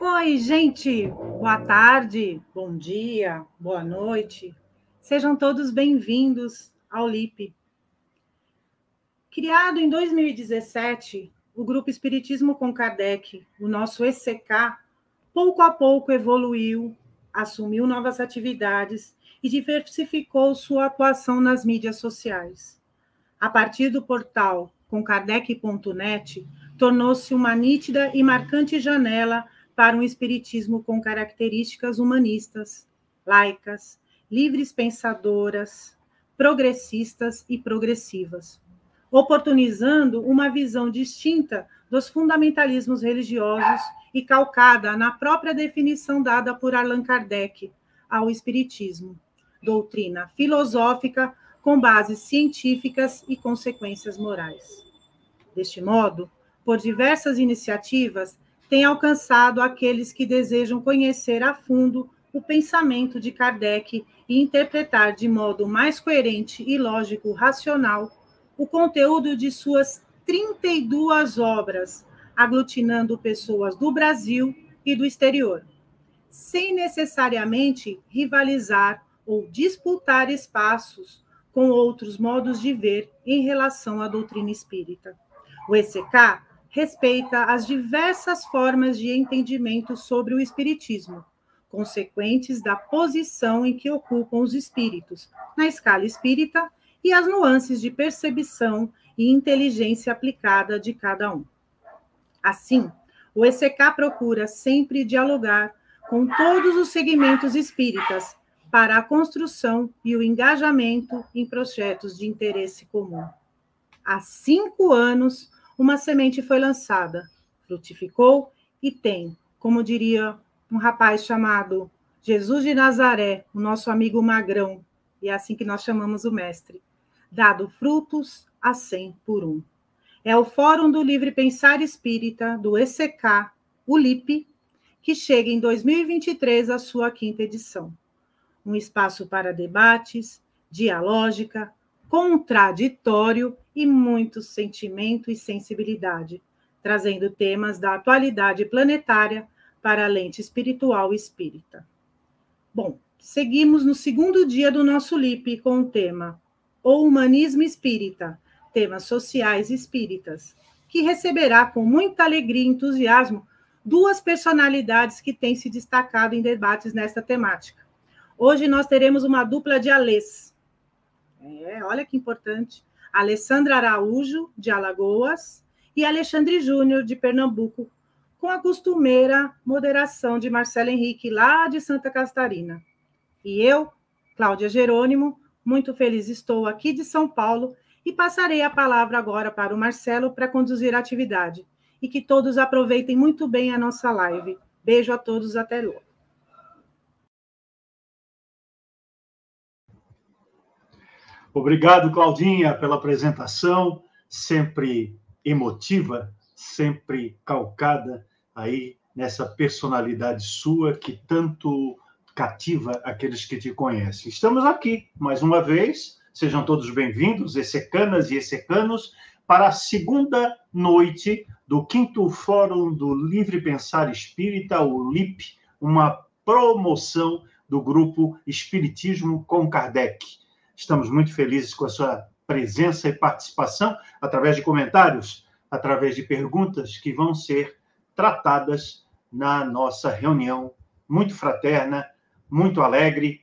Oi, gente! Boa tarde, bom dia, boa noite. Sejam todos bem-vindos ao LIPE. Criado em 2017, o Grupo Espiritismo com Kardec, o nosso ECK, pouco a pouco evoluiu, assumiu novas atividades e diversificou sua atuação nas mídias sociais. A partir do portal comkardec.net, tornou-se uma nítida e marcante janela para um espiritismo com características humanistas, laicas, livres pensadoras, progressistas e progressivas, oportunizando uma visão distinta dos fundamentalismos religiosos e calcada na própria definição dada por Allan Kardec ao espiritismo, doutrina filosófica com bases científicas e consequências morais. Deste modo, por diversas iniciativas, tem alcançado aqueles que desejam conhecer a fundo o pensamento de Kardec e interpretar de modo mais coerente e lógico, racional, o conteúdo de suas 32 obras, aglutinando pessoas do Brasil e do exterior, sem necessariamente rivalizar ou disputar espaços com outros modos de ver em relação à doutrina espírita. O ECK respeita as diversas formas de entendimento sobre o espiritismo, consequentes da posição em que ocupam os espíritos, na escala espírita, e as nuances de percepção e inteligência aplicada de cada um. Assim, o ECK procura sempre dialogar com todos os segmentos espíritas para a construção e o engajamento em projetos de interesse comum. Há 5 anos, uma semente foi lançada, frutificou e tem, como diria um rapaz chamado Jesus de Nazaré, o nosso amigo magrão, e é assim que nós chamamos o mestre, dado frutos a 100 por 1. É o Fórum do Livre Pensar Espírita, do ECK, o LIPE, que chega em 2023 à sua 5ª edição. Um espaço para debates, dialógica, contraditório e muito sentimento e sensibilidade, trazendo temas da atualidade planetária para a lente espiritual espírita. Bom, seguimos no 2º dia do nosso LIPE com o tema O Humanismo Espírita, Temas Sociais Espíritas, que receberá com muita alegria e entusiasmo 2 personalidades que têm se destacado em debates nesta temática. Hoje nós teremos uma dupla de Alês. Olha que importante. Alessandra Araújo, de Alagoas, e Alexandre Júnior, de Pernambuco, com a costumeira moderação de Marcelo Henrique, lá de Santa Catarina. E eu, Cláudia Jerônimo, muito feliz estou aqui de São Paulo e passarei a palavra agora para o Marcelo para conduzir a atividade. E que todos aproveitem muito bem a nossa live. Beijo a todos, até logo. Obrigado, Claudinha, pela apresentação, sempre emotiva, sempre calcada aí nessa personalidade sua que tanto cativa aqueles que te conhecem. Estamos aqui, mais uma vez, sejam todos bem-vindos, ECKanas e ECKanos, para a 2ª noite do 5º Fórum do Livre Pensar Espírita, o LIPE, uma promoção do grupo Espiritismo com Kardec. Estamos muito felizes com a sua presença e participação, através de comentários, através de perguntas que vão ser tratadas na nossa reunião muito fraterna, muito alegre,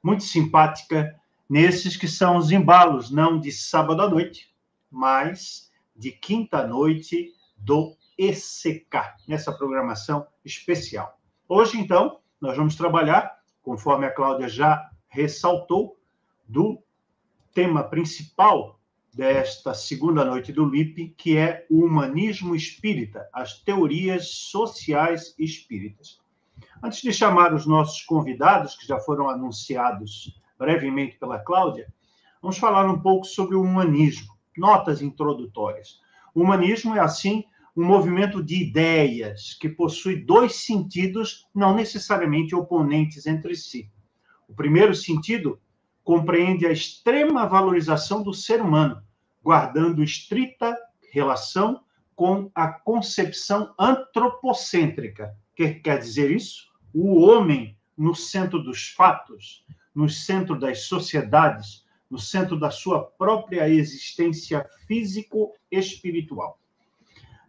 muito simpática, nesses que são os embalos, não de sábado à noite, mas de 5ª noite do ECK, nessa programação especial. Hoje, então, nós vamos trabalhar, conforme a Cláudia já ressaltou, do tema principal desta 2ª noite do LIPE, que é o humanismo espírita, as teorias sociais espíritas. Antes de chamar os nossos convidados, que já foram anunciados brevemente pela Cláudia, vamos falar um pouco sobre o humanismo, notas introdutórias. O humanismo é, assim, um movimento de ideias que possui 2 sentidos, não necessariamente oponentes entre si. O primeiro sentido compreende a extrema valorização do ser humano, guardando estrita relação com a concepção antropocêntrica, que quer dizer isso? O homem no centro dos fatos, no centro das sociedades, no centro da sua própria existência físico-espiritual,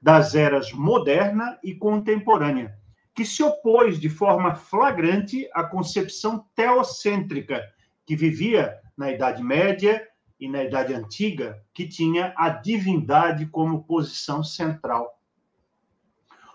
das eras moderna e contemporânea, que se opôs de forma flagrante à concepção teocêntrica que vivia na Idade Média e na Idade Antiga, que tinha a divindade como posição central.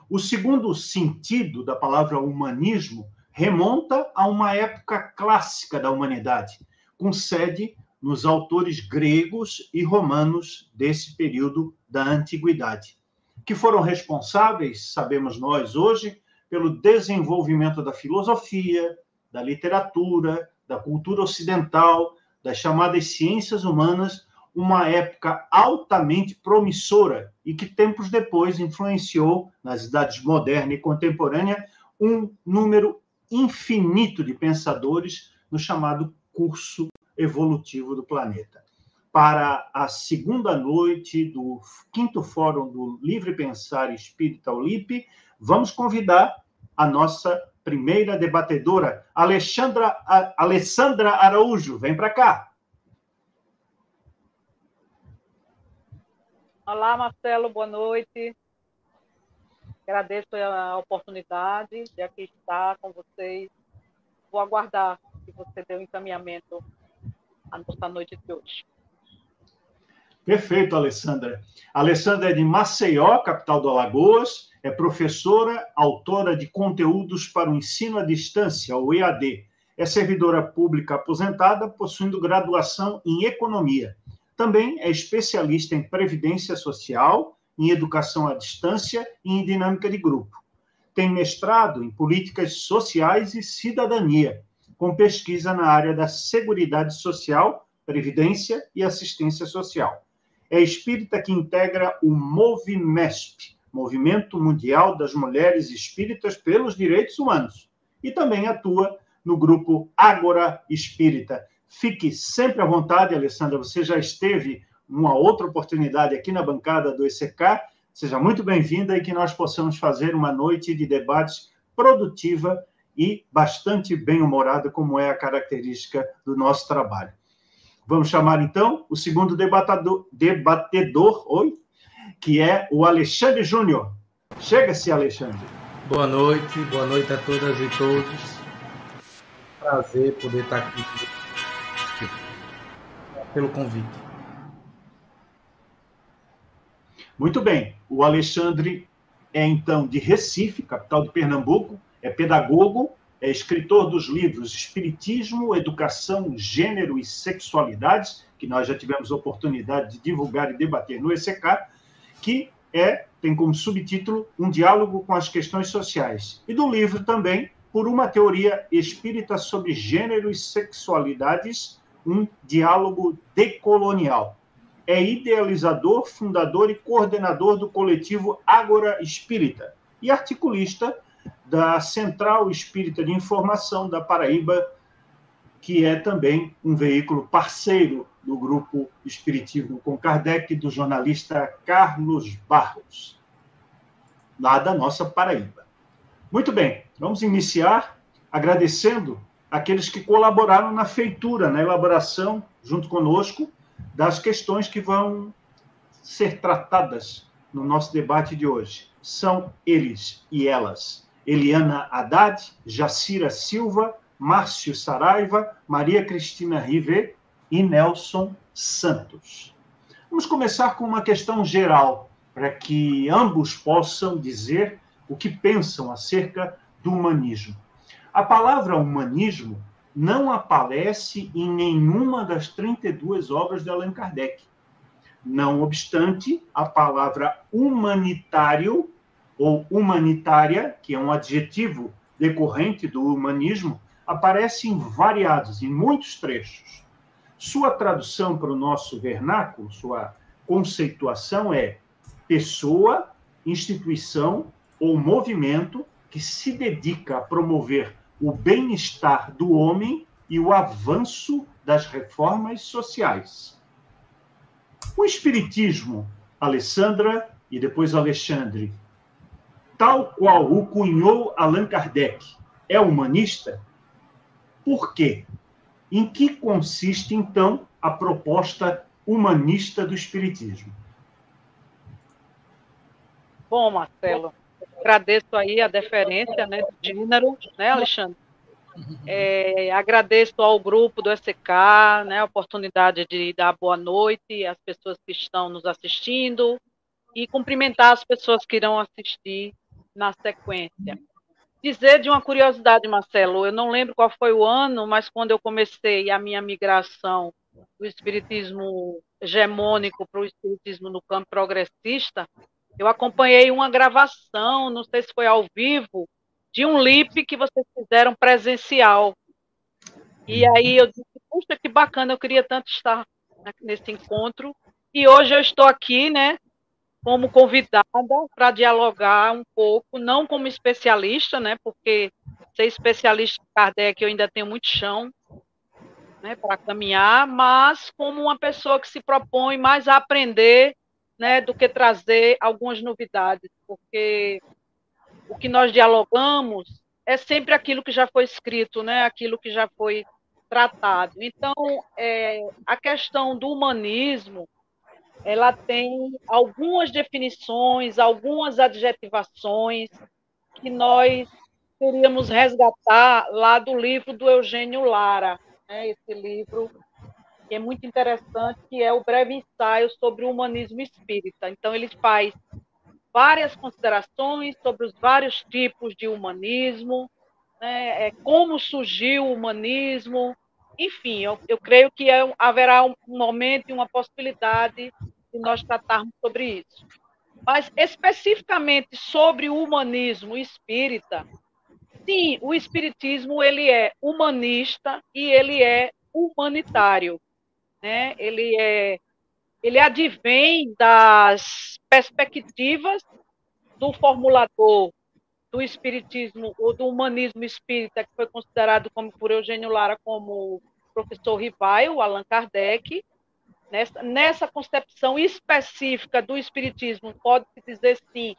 O segundo sentido da palavra humanismo remonta a uma época clássica da humanidade, com sede nos autores gregos e romanos desse período da antiguidade, que foram responsáveis, sabemos nós hoje, pelo desenvolvimento da filosofia, da literatura, da cultura ocidental, das chamadas ciências humanas, uma época altamente promissora e que tempos depois influenciou, nas idades moderna e contemporânea, um número infinito de pensadores no chamado curso evolutivo do planeta. Para a segunda noite do 5º Fórum do Livre Pensar Espírita, o LIPE, vamos convidar a nossa primeira debatedora, Alessandra Araújo. Vem para cá. Olá, Marcelo, boa noite. Agradeço a oportunidade de aqui estar com vocês. Vou aguardar que você dê um encaminhamento à nossa noite de hoje. Perfeito, Alessandra. A Alessandra é de Maceió, capital do Alagoas, é professora, autora de conteúdos para o ensino à distância, o EAD. É servidora pública aposentada, possuindo graduação em economia. Também é especialista em previdência social, em educação à distância e em dinâmica de grupo. Tem mestrado em políticas sociais e cidadania, com pesquisa na área da seguridade social, previdência e assistência social. É espírita que integra o Movimesp, Movimento Mundial das Mulheres Espíritas pelos Direitos Humanos, e também atua no grupo Ágora Espírita. Fique sempre à vontade, Alessandra, você já esteve numa outra oportunidade aqui na bancada do ECK, seja muito bem-vinda e que nós possamos fazer uma noite de debates produtiva e bastante bem-humorada, como é a característica do nosso trabalho. Vamos chamar, então, o segundo debatedor, que é o Alexandre Júnior. Chega-se, Alexandre. Boa noite a todas e todos. Prazer poder estar aqui pelo convite. Muito bem. O Alexandre é, então, de Recife, capital de Pernambuco, é pedagogo, é escritor dos livros Espiritismo, Educação, Gênero e Sexualidades, que nós já tivemos a oportunidade de divulgar e debater no ECK, que tem como subtítulo Um Diálogo com as Questões Sociais, e do livro também Por uma Teoria Espírita sobre Gênero e Sexualidades, Um Diálogo Decolonial. É idealizador, fundador e coordenador do coletivo Ágora Espírita e articulista da Central Espírita de Informação da Paraíba, que é também um veículo parceiro do grupo Espiritismo com Kardec, do jornalista Carlos Barros, lá da nossa Paraíba. Muito bem, vamos iniciar agradecendo aqueles que colaboraram na feitura, na elaboração, junto conosco, das questões que vão ser tratadas no nosso debate de hoje. São eles e elas: Eliana Haddad, Jacira Silva, Márcio Saraiva, Maria Cristina Rivet e Nelson Santos. Vamos começar com uma questão geral, para que ambos possam dizer o que pensam acerca do humanismo. A palavra humanismo não aparece em nenhuma das 32 obras de Allan Kardec. Não obstante, a palavra humanitário ou humanitária, que é um adjetivo decorrente do humanismo, aparece em variados, em muitos trechos. Sua tradução para o nosso vernáculo, sua conceituação é pessoa, instituição ou movimento que se dedica a promover o bem-estar do homem e o avanço das reformas sociais. O Espiritismo, Alessandra e depois Alexandre, tal qual o cunhou Allan Kardec, é humanista? Por quê? Em que consiste, então, a proposta humanista do Espiritismo? Bom, Marcelo, agradeço aí a deferência, né, do gênero, né, Alexandre? Agradeço ao grupo do ECK, né, a oportunidade de dar boa noite às pessoas que estão nos assistindo e cumprimentar as pessoas que irão assistir na sequência. Dizer de uma curiosidade, Marcelo, eu não lembro qual foi o ano, mas quando eu comecei a minha migração do espiritismo hegemônico para o espiritismo no campo progressista, eu acompanhei uma gravação, não sei se foi ao vivo, de um LIPE que vocês fizeram presencial. E aí eu disse, puxa, que bacana, eu queria tanto estar nesse encontro. E hoje eu estou aqui, né, como convidada para dialogar um pouco, não como especialista, né, porque ser especialista em Kardec eu ainda tenho muito chão, né, para caminhar, mas como uma pessoa que se propõe mais a aprender, né, do que trazer algumas novidades, porque o que nós dialogamos é sempre aquilo que já foi escrito, né, aquilo que já foi tratado. Então, a questão do humanismo, ela tem algumas definições, algumas adjetivações que nós queríamos resgatar lá do livro do Eugênio Lara, né? Esse livro que é muito interessante, que é o breve ensaio sobre o humanismo espírita. Então, ele faz várias considerações sobre os vários tipos de humanismo, né? Como surgiu o humanismo, enfim, eu creio que haverá um momento e uma possibilidade de nós tratarmos sobre isso. Mas, especificamente sobre o humanismo espírita, sim, o espiritismo ele é humanista e ele é humanitário, né? Ele advém das perspectivas do formulador do espiritismo ou do humanismo espírita, que foi considerado como, por Eugênio Lara, como professor rival, Allan Kardec. Nessa concepção específica do espiritismo, pode-se dizer, sim,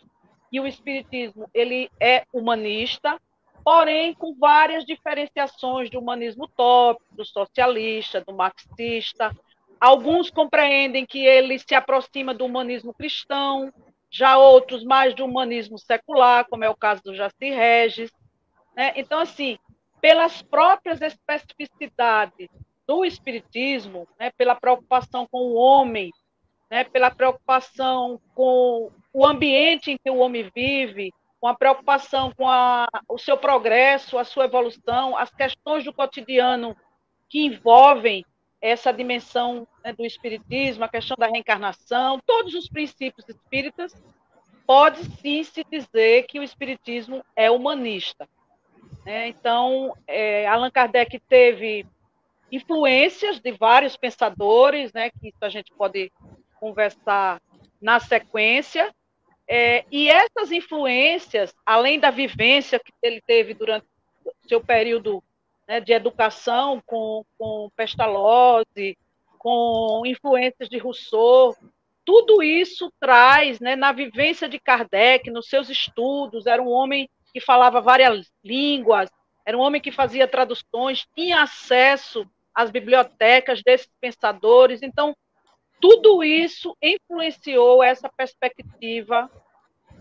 que o espiritismo ele é humanista, porém com várias diferenciações do humanismo utópico, do socialista, do marxista. Alguns compreendem que ele se aproxima do humanismo cristão, já outros mais do humanismo secular, como é o caso do Jacir Régis, né? Então, assim, pelas próprias especificidades do espiritismo, né? Pela preocupação com o homem, né? Pela preocupação com o ambiente em que o homem vive, com a preocupação com o seu progresso, a sua evolução, as questões do cotidiano que envolvem essa dimensão, né, do espiritismo, a questão da reencarnação, todos os princípios espíritas, pode sim se dizer que o espiritismo é humanista, né? Então, Allan Kardec teve influências de vários pensadores, né, que isso a gente pode conversar na sequência, e essas influências, além da vivência que ele teve durante o seu período, né, de educação com Pestalozzi, com influências de Rousseau, tudo isso traz, né, na vivência de Kardec, nos seus estudos, era um homem que falava várias línguas, era um homem que fazia traduções, tinha acesso às bibliotecas desses pensadores, então tudo isso influenciou essa perspectiva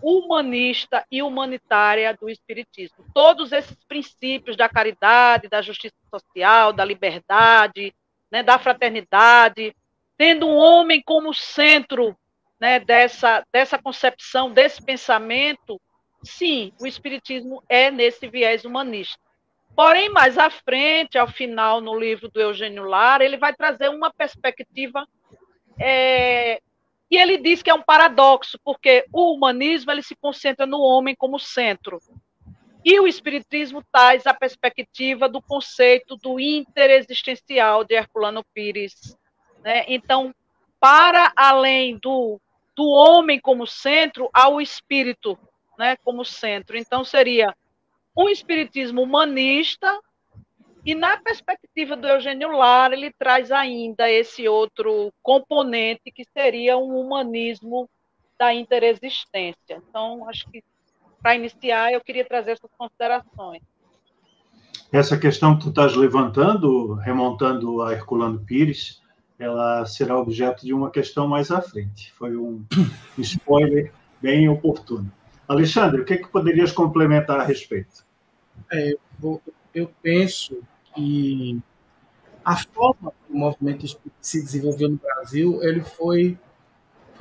humanista e humanitária do espiritismo. Todos esses princípios da caridade, da justiça social, da liberdade, né, da fraternidade, tendo um homem como centro, né, dessa concepção, desse pensamento, sim, o espiritismo é nesse viés humanista. Porém, mais à frente, ao final, no livro do Eugênio Lara, ele vai trazer uma perspectiva e ele diz que é um paradoxo, porque o humanismo ele se concentra no homem como centro. E o espiritismo traz a perspectiva do conceito do interexistencial de Herculano Pires, né? Então, para além do homem como centro, há o espírito, né, como centro. Então, seria um espiritismo humanista e, na perspectiva do Eugênio Lara, ele traz ainda esse outro componente, que seria um humanismo da interexistência. Então, acho que para iniciar, eu queria trazer essas considerações. Essa questão que tu estás levantando, remontando a Herculano Pires, ela será objeto de uma questão mais à frente. Foi um spoiler bem oportuno. Alexandre, o que que poderias complementar a respeito? Eu penso que a forma que o movimento espírita se desenvolveu no Brasil, ele foi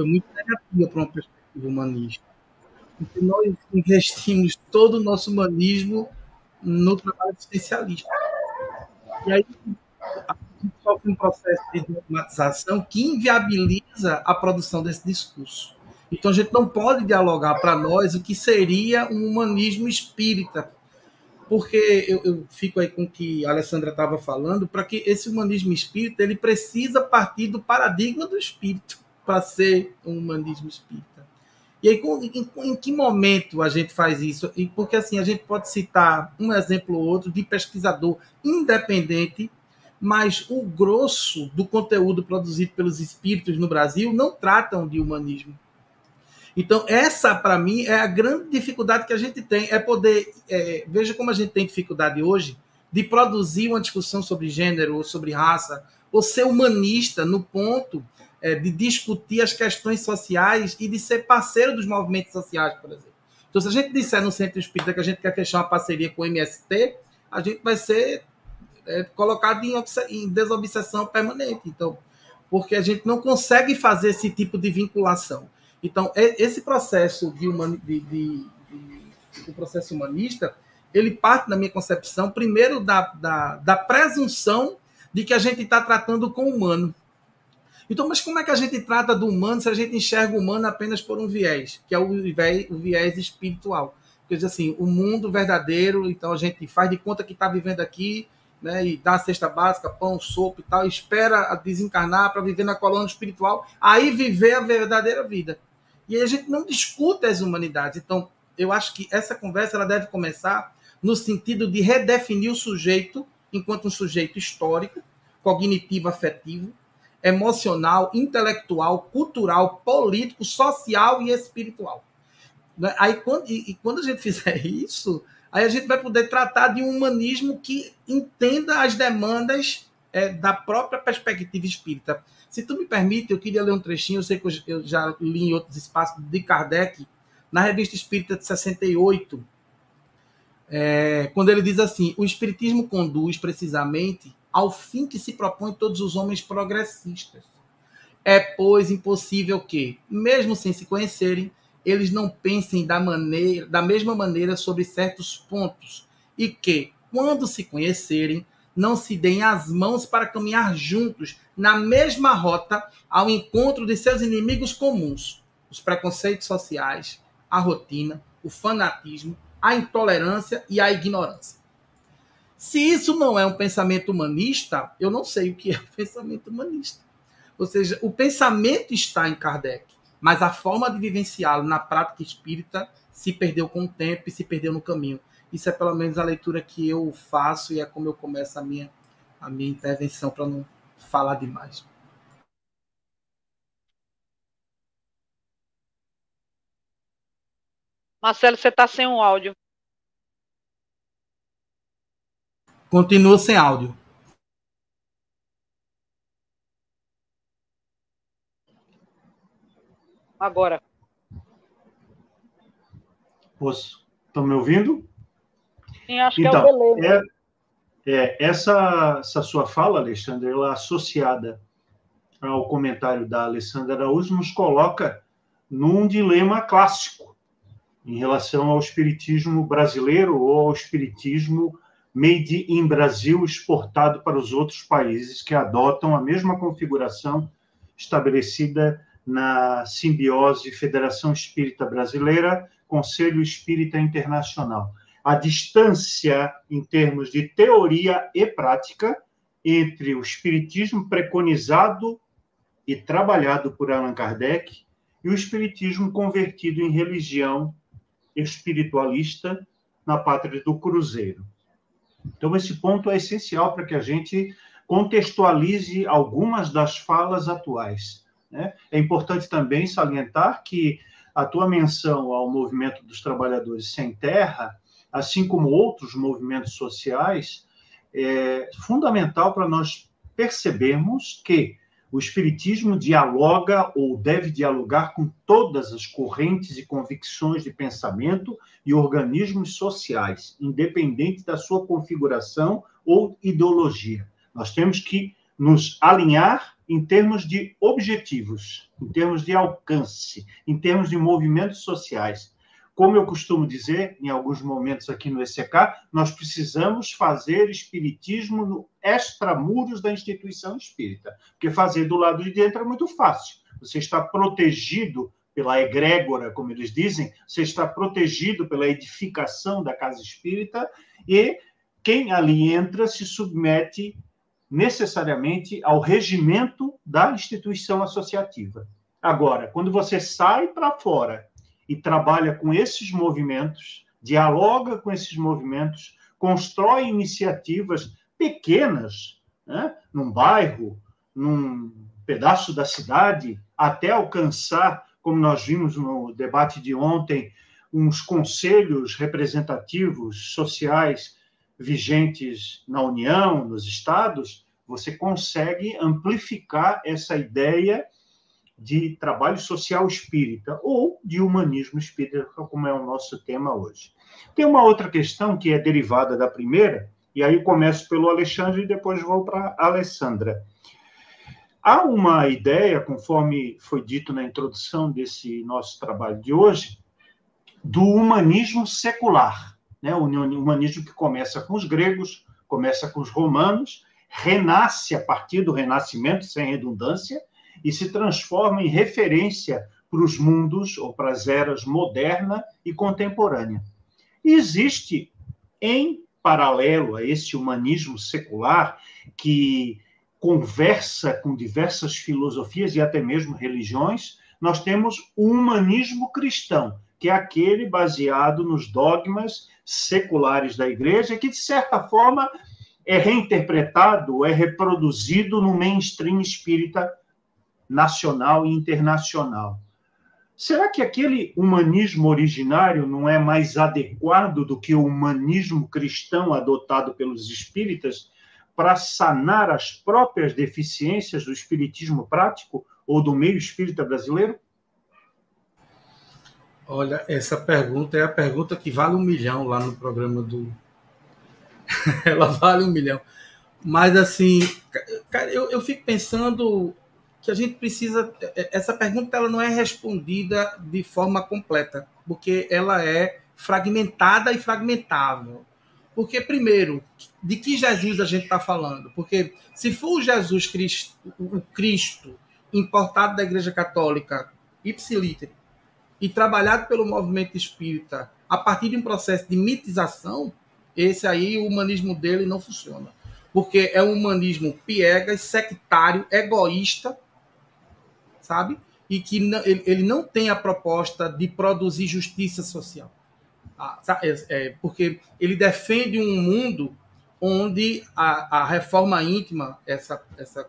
muito negativa para uma perspectiva humanista. Então, nós investimos todo o nosso humanismo no trabalho especialista. E aí, a gente sofre um processo de dogmatização que inviabiliza a produção desse discurso. Então, a gente não pode dialogar para nós o que seria um humanismo espírita, porque eu fico aí com o que a Alessandra estava falando, para que esse humanismo espírita ele precisa partir do paradigma do espírito para ser um humanismo espírita. E aí, em que momento a gente faz isso? E porque assim, a gente pode citar um exemplo ou outro de pesquisador independente, mas o grosso do conteúdo produzido pelos espíritos no Brasil não tratam de humanismo. Então, essa, para mim, é a grande dificuldade que a gente tem, é poder... veja como a gente tem dificuldade hoje de produzir uma discussão sobre gênero ou sobre raça, ou ser humanista no ponto de discutir as questões sociais e de ser parceiro dos movimentos sociais, por exemplo. Então, se a gente disser no Centro Espírita que a gente quer fechar uma parceria com o MST, a gente vai ser colocado em desobsessão permanente. Então, porque a gente não consegue fazer esse tipo de vinculação. Então, esse processo o processo humanista, ele parte, na minha concepção, primeiro da presunção de que a gente está tratando com o humano. Então, mas como é que a gente trata do humano se a gente enxerga o humano apenas por um viés, que é o viés espiritual? Quer dizer, assim, o mundo verdadeiro, então a gente faz de conta que está vivendo aqui, né, e dá a cesta básica, pão, sopa e tal, espera desencarnar para viver na colônia espiritual, aí viver a verdadeira vida. E aí a gente não discute as humanidades. Então, eu acho que essa conversa ela deve começar no sentido de redefinir o sujeito enquanto um sujeito histórico, cognitivo, afetivo, emocional, intelectual, cultural, político, social e espiritual. Aí, quando a gente fizer isso, aí a gente vai poder tratar de um humanismo que entenda as demandas da própria perspectiva espírita. Se tu me permite, eu queria ler um trechinho, eu sei que eu já li em outros espaços, de Kardec, na Revista Espírita de 68, quando ele diz assim: o espiritismo conduz precisamente ao fim que se propõe todos os homens progressistas. É, pois, impossível que, mesmo sem se conhecerem, eles não pensem da mesma maneira sobre certos pontos, e que, quando se conhecerem, não se deem as mãos para caminhar juntos na mesma rota ao encontro de seus inimigos comuns, os preconceitos sociais, a rotina, o fanatismo, a intolerância e a ignorância. Se isso não é um pensamento humanista, eu não sei o que é um pensamento humanista. Ou seja, o pensamento está em Kardec, mas a forma de vivenciá-lo na prática espírita se perdeu com o tempo e se perdeu no caminho. Isso é pelo menos a leitura que eu faço e é como eu começo a minha intervenção, para não falar demais. Marcelo, você está sem o áudio. Continua sem áudio. Agora. Estão me ouvindo? Sim, acho que então, é o delay, né? Essa sua fala, Alexandre, ela associada ao comentário da Alessandra Araújo, nos coloca num dilema clássico em relação ao espiritismo brasileiro ou ao espiritismo made in Brasil, exportado para os outros países que adotam a mesma configuração estabelecida na simbiose Federação Espírita Brasileira, Conselho Espírita Internacional. A distância, em termos de teoria e prática, entre o espiritismo preconizado e trabalhado por Allan Kardec e o espiritismo convertido em religião espiritualista na pátria do Cruzeiro. Então, esse ponto é essencial para que a gente contextualize algumas das falas atuais. É importante também salientar que a tua menção ao movimento dos trabalhadores sem terra, assim como outros movimentos sociais, é fundamental para nós percebermos que o Espiritismo dialoga ou deve dialogar com todas as correntes e convicções de pensamento e organismos sociais, independente da sua configuração ou ideologia. Nós temos que nos alinhar em termos de objetivos, em termos de alcance, em termos de movimentos sociais. Como eu costumo dizer, em alguns momentos aqui no ECK, nós precisamos fazer espiritismo no extramuros da instituição espírita, porque fazer do lado de dentro é muito fácil. Você está protegido pela egrégora, como eles dizem, você está protegido pela edificação da casa espírita e quem ali entra se submete necessariamente ao regimento da instituição associativa. Agora, quando você sai para fora e trabalha com esses movimentos, dialoga com esses movimentos, constrói iniciativas pequenas, né? Num bairro, num pedaço da cidade, até alcançar, como nós vimos no debate de ontem, uns conselhos representativos sociais vigentes na União, nos estados, você consegue amplificar essa ideia de trabalho social espírita ou de humanismo espírita, como é o nosso tema hoje. Tem uma outra questão que é derivada da primeira, e aí começo pelo Alexandre e depois vou para a Alessandra. Há uma ideia, conforme foi dito na introdução desse nosso trabalho de hoje, do humanismo secular, né? O humanismo que começa com os gregos, começa com os romanos, renasce a partir do Renascimento, sem redundância, e se transforma em referência para os mundos ou para as eras moderna e contemporânea. E existe, em paralelo a esse humanismo secular, que conversa com diversas filosofias e até mesmo religiões, nós temos o humanismo cristão, que é aquele baseado nos dogmas seculares da Igreja, que, de certa forma, é reinterpretado, é reproduzido no mainstream espírita nacional e internacional. Será que aquele humanismo originário não é mais adequado do que o humanismo cristão adotado pelos espíritas para sanar as próprias deficiências do espiritismo prático ou do meio espírita brasileiro? Olha, essa pergunta é a pergunta que vale 1 milhão lá no programa do... Ela vale 1 milhão. Mas, assim, cara, eu fico pensando que a gente precisa... Essa pergunta ela não é respondida de forma completa, porque ela é fragmentada e fragmentável. Porque, primeiro, de que Jesus a gente está falando? Porque se for o Jesus Cristo, o Cristo importado da Igreja Católica, ipsiliter, e trabalhado pelo movimento espírita a partir de um processo de mitização, esse aí, o humanismo dele não funciona. Porque é um humanismo piegas, sectário, egoísta, sabe? E que não, ele não tem a proposta de produzir justiça social. Porque ele defende um mundo onde a reforma íntima, essa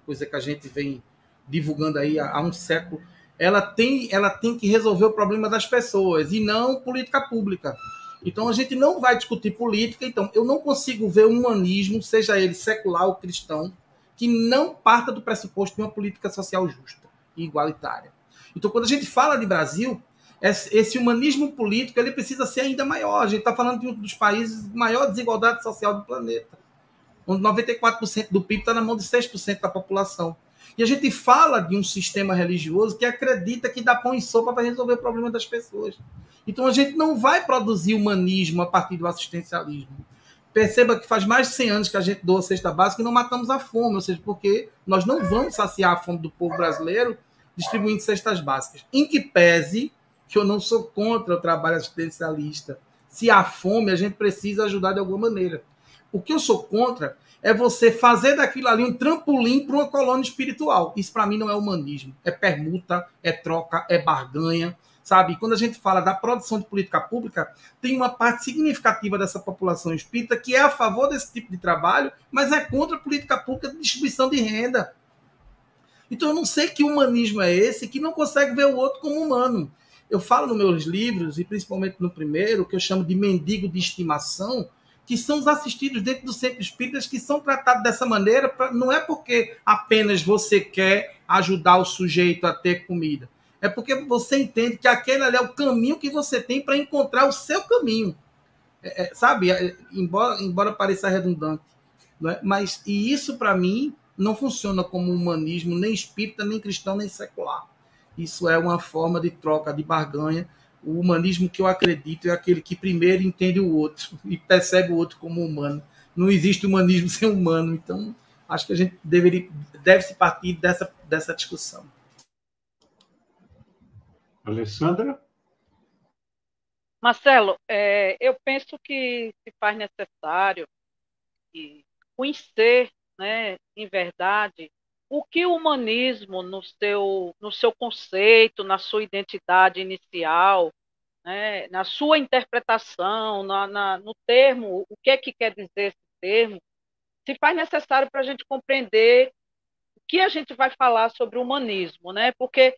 coisa que a gente vem divulgando aí há um século, ela tem que resolver o problema das pessoas e não política pública. Então, a gente não vai discutir política. Então, eu não consigo ver um humanismo, seja ele secular ou cristão, que não parta do pressuposto de uma política social justa e igualitária. Então, quando a gente fala de Brasil, esse humanismo político ele precisa ser ainda maior. A gente está falando de um dos países de maior desigualdade social do planeta, onde 94% do PIB está na mão de 6% da população. E a gente fala de um sistema religioso que acredita que dá pão e sopa para resolver o problema das pessoas. Então, a gente não vai produzir humanismo a partir do assistencialismo. Perceba que faz mais de 100 anos que a gente doa a cesta básica e não matamos a fome, ou seja, porque nós não vamos saciar a fome do povo brasileiro distribuindo cestas básicas. Em que pese que eu não sou contra o trabalho assistencialista. Se há fome, a gente precisa ajudar de alguma maneira. O que eu sou contra é você fazer daquilo ali um trampolim para uma colônia espiritual. Isso, para mim, não é humanismo. É permuta, é troca, é barganha. Sabe, quando a gente fala da produção de política pública, tem uma parte significativa dessa população espírita que é a favor desse tipo de trabalho, mas é contra a política pública de distribuição de renda. Então, eu não sei que humanismo é esse que não consegue ver o outro como humano. Eu falo nos meus livros, e principalmente no primeiro, que eu chamo de mendigo de estimação, que são os assistidos dentro do centro espírita, que são tratados dessa maneira, não é porque apenas você quer ajudar o sujeito a ter comida, é porque você entende que aquele ali é o caminho que você tem para encontrar o seu caminho. Sabe? Embora pareça redundante. Não é? Mas, e isso, para mim, não funciona como humanismo, nem espírita, nem cristão, nem secular. Isso é uma forma de troca, de barganha. O humanismo que eu acredito é aquele que primeiro entende o outro e percebe o outro como humano. Não existe humanismo sem humano. Então, acho que a gente deve partir dessa discussão. Alessandra? Marcelo, eu penso que se faz necessário conhecer, né, em verdade, o que o humanismo, no seu conceito, na sua identidade inicial, né, na sua interpretação, no termo, o que quer dizer esse termo, se faz necessário para a gente compreender o que a gente vai falar sobre o humanismo, né? Porque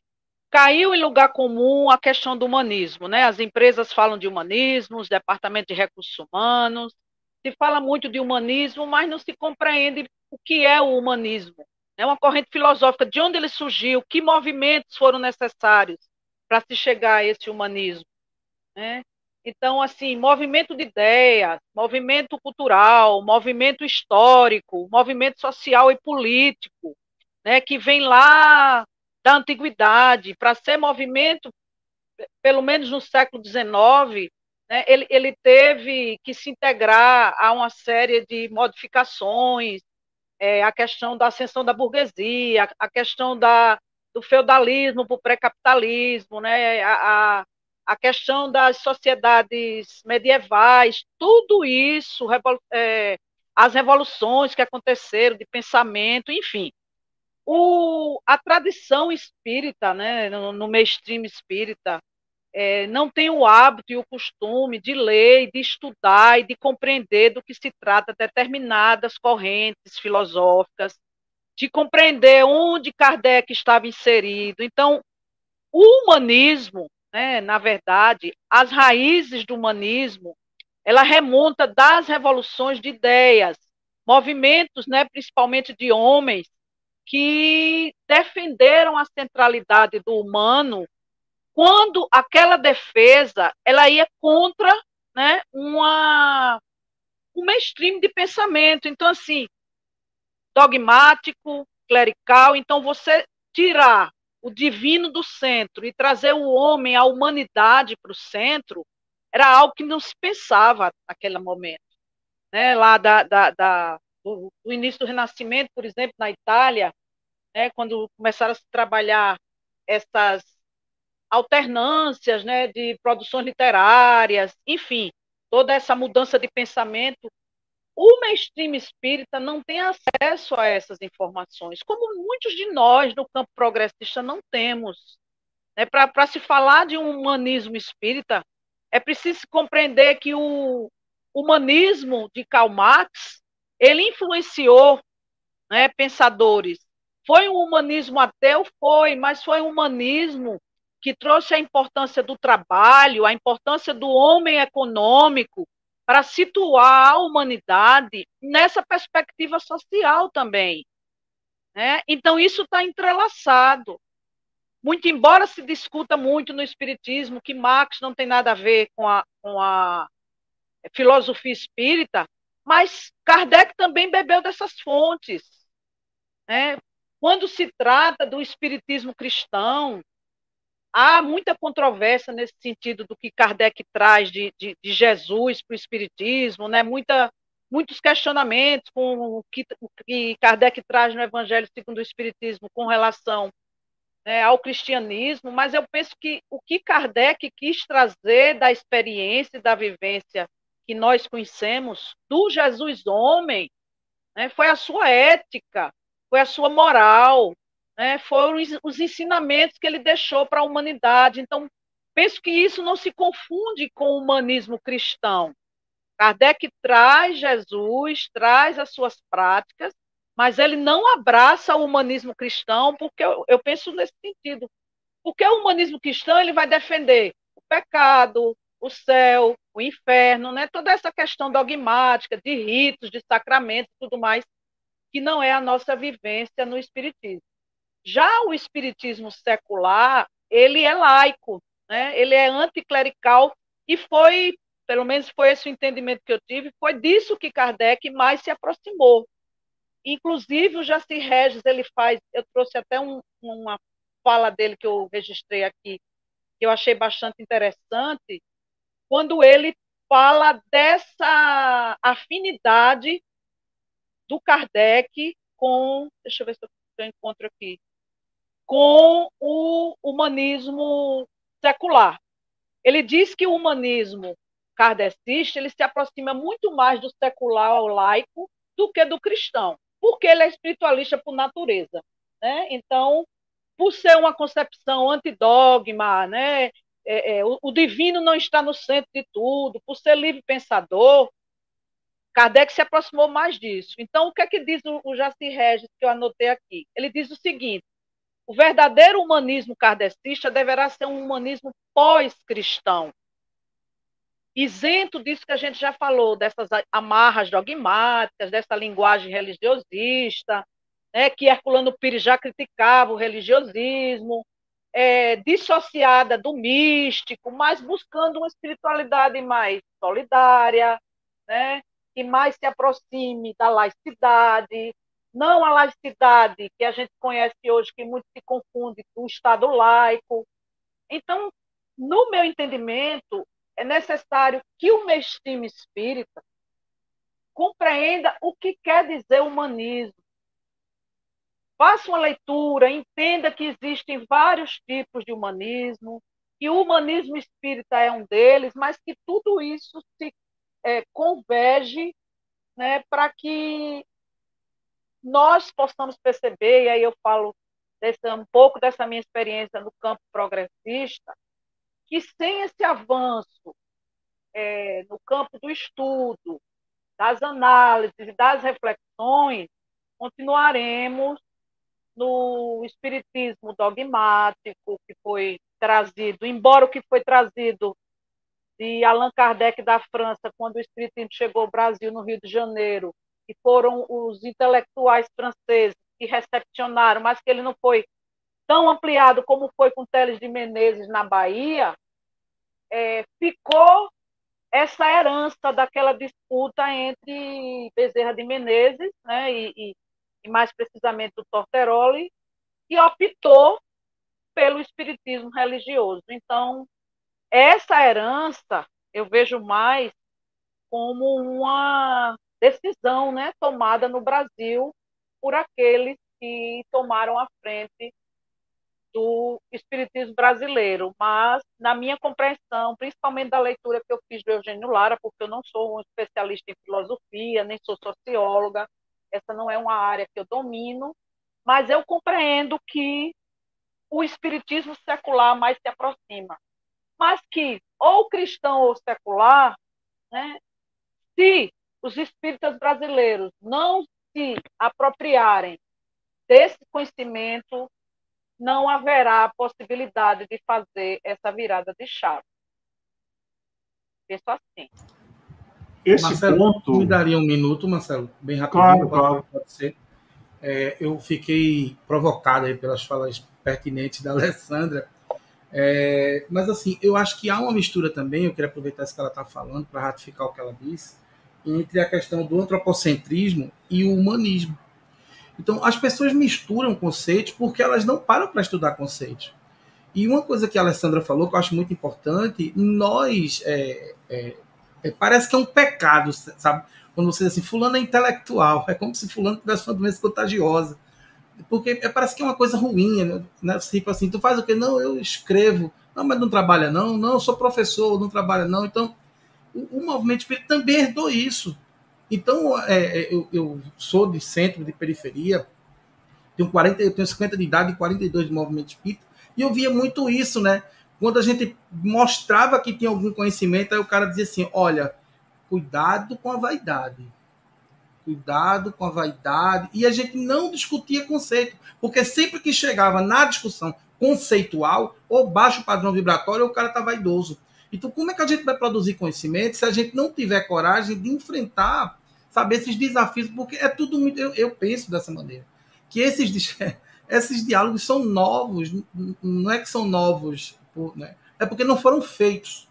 caiu em lugar comum a questão do humanismo, né? As empresas falam de humanismo, os departamentos de recursos humanos, se fala muito de humanismo, mas não se compreende o que é o humanismo. É uma corrente filosófica, de onde ele surgiu, que movimentos foram necessários para se chegar a esse humanismo, né? Então, assim, movimento de ideias, movimento cultural, movimento histórico, movimento social e político, né, que vem lá da antiguidade, para ser movimento, pelo menos no século XIX, né, ele teve que se integrar a uma série de modificações. A questão da ascensão da burguesia, a questão do feudalismo para o pré-capitalismo, né? a questão das sociedades medievais, tudo isso, as revoluções que aconteceram de pensamento, enfim. A tradição espírita, né, no mainstream espírita, não tem o hábito e o costume de ler, de estudar e de compreender do que se trata determinadas correntes filosóficas, de compreender onde Kardec estava inserido. Então, o humanismo, né, na verdade, as raízes do humanismo, ela remonta das revoluções de ideias, movimentos, né, principalmente de homens, que defenderam a centralidade do humano quando aquela defesa ela ia contra, né, um mainstream de pensamento. Então, assim, dogmático, clerical. Então, você tirar o divino do centro e trazer o homem, a humanidade para o centro, era algo que não se pensava naquele momento, né? Lá do início do Renascimento, por exemplo, na Itália, né, quando começaram a se trabalhar essas alternâncias, né, de produções literárias, enfim, toda essa mudança de pensamento, o mainstream espírita não tem acesso a essas informações, como muitos de nós no campo progressista não temos, né? Para se falar de um humanismo espírita, é preciso compreender que o humanismo de Karl Marx, ele influenciou, né, pensadores. Foi um humanismo ateu? Foi, mas foi um humanismo que trouxe a importância do trabalho, a importância do homem econômico, para situar a humanidade nessa perspectiva social também, né? Então, isso está entrelaçado. Muito embora se discuta muito no espiritismo que Marx não tem nada a ver com a filosofia espírita, mas Kardec também bebeu dessas fontes, né? Quando se trata do espiritismo cristão, há muita controvérsia nesse sentido do que Kardec traz de Jesus para o espiritismo, né? Muitos questionamentos com o que Kardec traz no Evangelho segundo o Espiritismo com relação, né, ao cristianismo, mas eu penso que o que Kardec quis trazer da experiência e da vivência que nós conhecemos do Jesus homem, né, foi a sua ética, foi a sua moral, né, foram os ensinamentos que ele deixou para a humanidade. Então, penso que isso não se confunde com o humanismo cristão. Kardec traz Jesus, traz as suas práticas, mas ele não abraça o humanismo cristão, porque eu penso nesse sentido. Porque o humanismo cristão ele vai defender o pecado, o céu, o inferno, né? Toda essa questão dogmática, de ritos, de sacramentos e tudo mais, que não é a nossa vivência no espiritismo. Já o espiritismo secular, ele é laico, né? Ele é anticlerical e foi, pelo menos foi esse o entendimento que eu tive, foi disso que Kardec mais se aproximou. Inclusive, o Jacir Régis, ele faz, eu trouxe até uma fala dele que eu registrei aqui, que eu achei bastante interessante, quando ele fala dessa afinidade do Kardec com, deixa eu ver se eu encontro aqui, com o humanismo secular. Ele diz que o humanismo kardecista, ele se aproxima muito mais do secular ao laico do que do cristão, porque ele é espiritualista por natureza, né? Então, por ser uma concepção antidogma, né? O divino não está no centro de tudo, por ser livre pensador, Kardec se aproximou mais disso. Então, o que é que diz o Jacir Régis, que eu anotei aqui? Ele diz o seguinte: o verdadeiro humanismo kardecista deverá ser um humanismo pós-cristão, isento disso que a gente já falou, dessas amarras dogmáticas, dessa linguagem religiosista, né, que Herculano Pires já criticava o religiosismo, dissociada do místico, mas buscando uma espiritualidade mais solidária, né, que mais se aproxime da laicidade, não a laicidade que a gente conhece hoje, que muito se confunde com o Estado laico. Então, no meu entendimento, é necessário que o mainstream espírita compreenda o que quer dizer humanismo. Faça uma leitura, entenda que existem vários tipos de humanismo, que o humanismo espírita é um deles, mas que tudo isso se converge, né, para que nós possamos perceber, e aí eu falo um pouco dessa minha experiência no campo progressista, que sem esse avanço no campo do estudo, das análises, das reflexões, continuaremos no espiritismo dogmático que foi trazido, embora o que foi trazido de Allan Kardec da França, quando o espiritismo chegou ao Brasil, no Rio de Janeiro, e foram os intelectuais franceses que recepcionaram, mas que ele não foi tão ampliado como foi com Teles de Menezes na Bahia, ficou essa herança daquela disputa entre Bezerra de Menezes, né, e mais precisamente do Torteroli, e optou pelo espiritismo religioso. Então, essa herança eu vejo mais como uma decisão, né, tomada no Brasil por aqueles que tomaram a frente do espiritismo brasileiro, mas na minha compreensão, principalmente da leitura que eu fiz do Eugênio Lara, porque eu não sou um especialista em filosofia, nem sou socióloga, essa não é uma área que eu domino, mas eu compreendo que o espiritismo secular mais se aproxima, mas que ou cristão ou secular, né, se os espíritas brasileiros não se apropriarem desse conhecimento, não haverá possibilidade de fazer essa virada de chave. Penso assim. Esse Marcelo, ponto... me daria um minuto, Marcelo? Bem rapidinho, claro. Pode ser. Eu fiquei provocado aí pelas falas pertinentes da Alessandra, mas assim, eu acho que há uma mistura também, eu queria aproveitar isso que ela está falando para ratificar o que ela disse, entre a questão do antropocentrismo e o humanismo. Então, as pessoas misturam conceitos porque elas não param para estudar conceitos. E uma coisa que a Alessandra falou, que eu acho muito importante, nós... parece que é um pecado, sabe? Quando você diz assim, fulano é intelectual, é como se fulano tivesse uma doença contagiosa. Porque parece que é uma coisa ruim, né? Tipo assim, tu faz o quê? Não, eu escrevo. Não, mas não trabalha não. Não, eu sou professor, não trabalha não. Então, o movimento espírita também herdou isso. Então, eu sou de centro, de periferia, tenho 50 de idade e 42 de movimento espírita, e eu via muito isso, né? Quando a gente mostrava que tinha algum conhecimento, aí o cara dizia assim, olha, cuidado com a vaidade, e a gente não discutia conceito, porque sempre que chegava na discussão conceitual ou baixo padrão vibratório ou o cara está vaidoso. Então, como é que a gente vai produzir conhecimento se a gente não tiver coragem de enfrentar, sabe, esses desafios? Porque é tudo muito... Eu penso dessa maneira. Que esses diálogos são novos, não é que são novos, né? É porque não foram feitos.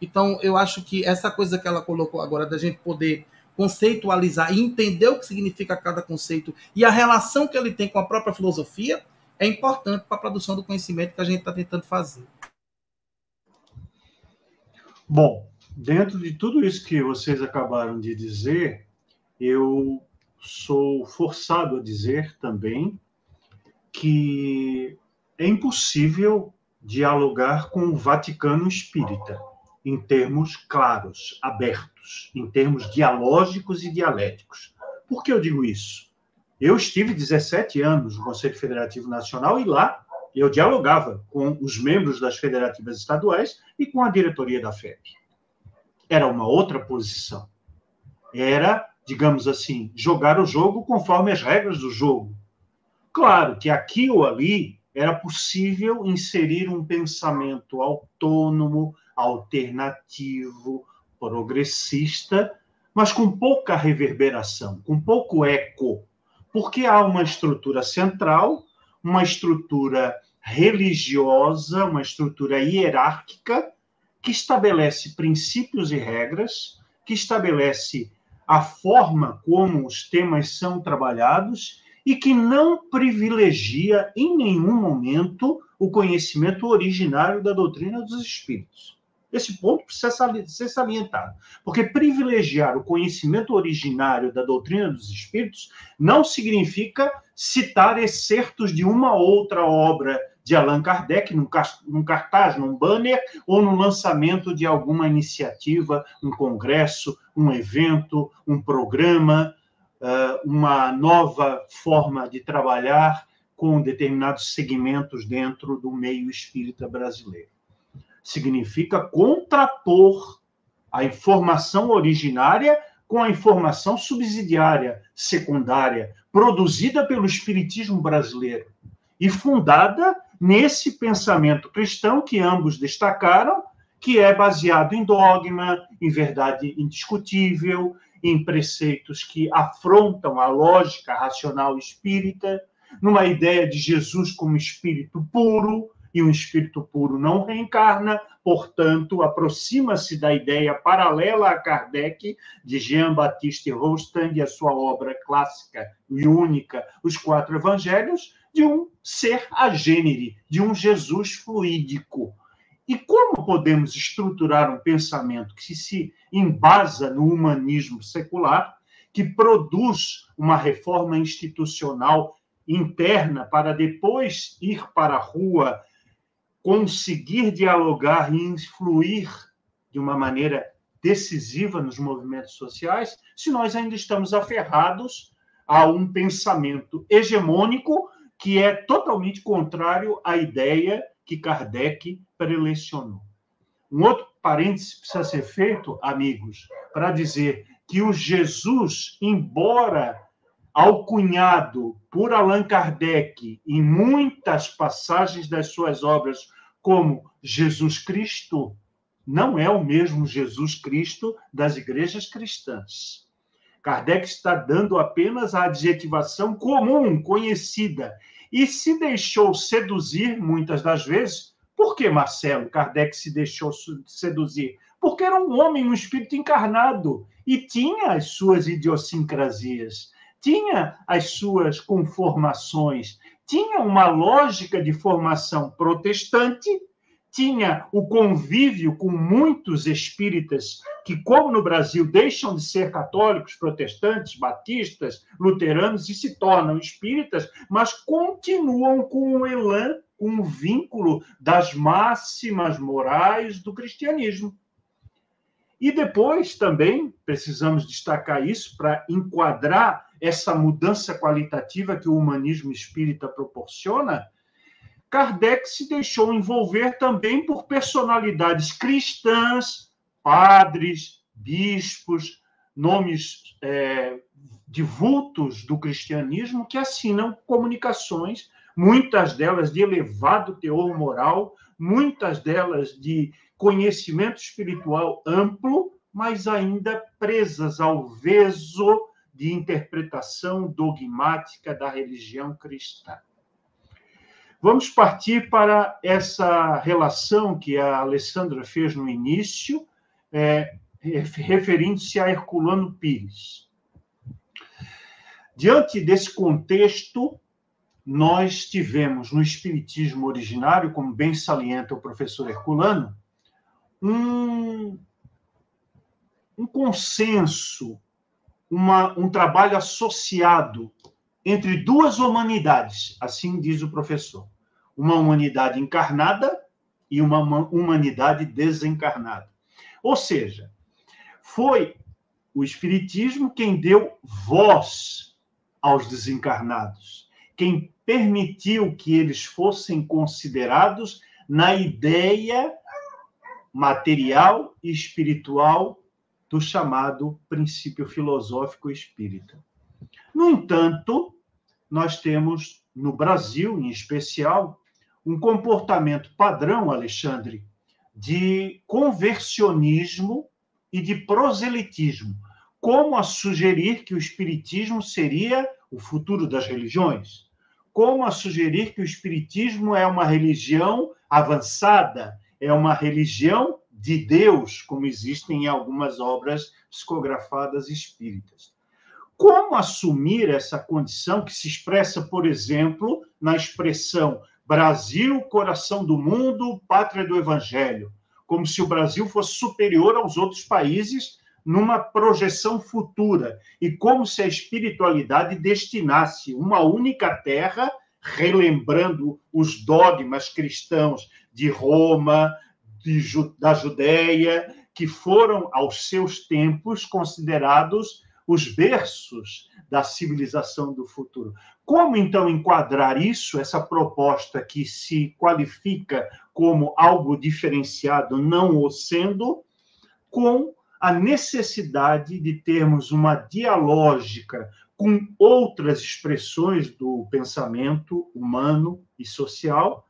Então, eu acho que essa coisa que ela colocou agora, da gente poder conceitualizar e entender o que significa cada conceito e a relação que ele tem com a própria filosofia, é importante para a produção do conhecimento que a gente está tentando fazer. Bom, dentro de tudo isso que vocês acabaram de dizer, eu sou forçado a dizer também que é impossível dialogar com o Vaticano Espírita em termos claros, abertos, em termos dialógicos e dialéticos. Por que eu digo isso? Eu estive 17 anos no Conselho Federativo Nacional e lá eu dialogava com os membros das federativas estaduais e com a diretoria da FEB. Era uma outra posição. Era, digamos assim, jogar o jogo conforme as regras do jogo. Claro que aqui ou ali era possível inserir um pensamento autônomo, alternativo, progressista, mas com pouca reverberação, com pouco eco. Porque há uma estrutura central, uma estrutura religiosa, uma estrutura hierárquica, que estabelece princípios e regras, que estabelece a forma como os temas são trabalhados e que não privilegia em nenhum momento o conhecimento originário da doutrina dos espíritos. Esse ponto precisa ser salientado, porque privilegiar o conhecimento originário da doutrina dos espíritos não significa citar excertos de uma outra obra de Allan Kardec num cartaz, num banner, ou no lançamento de alguma iniciativa, um congresso, um evento, um programa, uma nova forma de trabalhar com determinados segmentos dentro do meio espírita brasileiro. Significa contrapor a informação originária com a informação subsidiária, secundária, produzida pelo espiritismo brasileiro e fundada nesse pensamento cristão que ambos destacaram, que é baseado em dogma, em verdade indiscutível, em preceitos que afrontam a lógica racional espírita, numa ideia de Jesus como espírito puro, e um espírito puro não reencarna, portanto, aproxima-se da ideia paralela a Kardec, de Jean-Baptiste Rostand e a sua obra clássica e única, Os Quatro Evangelhos, de um ser agênere, de um Jesus fluídico. E como podemos estruturar um pensamento que se embasa no humanismo secular, que produz uma reforma institucional interna para depois ir para a rua, conseguir dialogar e influir de uma maneira decisiva nos movimentos sociais, se nós ainda estamos aferrados a um pensamento hegemônico que é totalmente contrário à ideia que Kardec prelecionou. Um outro parêntese precisa ser feito, amigos, para dizer que o Jesus, embora alcunhado por Allan Kardec em muitas passagens das suas obras como Jesus Cristo, não é o mesmo Jesus Cristo das igrejas cristãs. Kardec está dando apenas a adjetivação comum, conhecida, e se deixou seduzir, muitas das vezes. Por que, Marcelo, Kardec se deixou seduzir? Porque era um homem, um espírito encarnado, e tinha as suas idiosincrasias, tinha as suas conformações, tinha uma lógica de formação protestante, tinha o convívio com muitos espíritas que, como no Brasil, deixam de ser católicos, protestantes, batistas, luteranos e se tornam espíritas, mas continuam com o elan, com o vínculo das máximas morais do cristianismo. E depois também precisamos destacar isso para enquadrar essa mudança qualitativa que o humanismo espírita proporciona. Kardec se deixou envolver também por personalidades cristãs, padres, bispos, nomes de vultos do cristianismo que assinam comunicações muitas delas de elevado teor moral, muitas delas de conhecimento espiritual amplo, mas ainda presas ao veso de interpretação dogmática da religião cristã. Vamos partir para essa relação que a Alessandra fez no início, referindo-se a Herculano Pires. Diante desse contexto, nós tivemos no Espiritismo originário, como bem salienta o professor Herculano, um consenso, um trabalho associado entre duas humanidades, assim diz o professor, uma humanidade encarnada e uma humanidade desencarnada. Ou seja, foi o Espiritismo quem deu voz aos desencarnados, quem permitiu que eles fossem considerados na ideia material e espiritual do chamado princípio filosófico espírita. No entanto, nós temos no Brasil, em especial, um comportamento padrão, Alexandre, de conversionismo e de proselitismo, como a sugerir que o espiritismo seria o futuro das religiões, como a sugerir que o espiritismo é uma religião avançada, é uma religião de Deus, como existem em algumas obras psicografadas espíritas. Como assumir essa condição que se expressa, por exemplo, na expressão Brasil, coração do mundo, pátria do evangelho, como se o Brasil fosse superior aos outros países numa projeção futura, e como se a espiritualidade destinasse uma única terra, relembrando os dogmas cristãos de Roma, da Judéia, que foram, aos seus tempos, considerados os berços da civilização do futuro. Como, então, enquadrar isso, essa proposta que se qualifica como algo diferenciado, não o sendo, com a necessidade de termos uma dialógica com outras expressões do pensamento humano e social,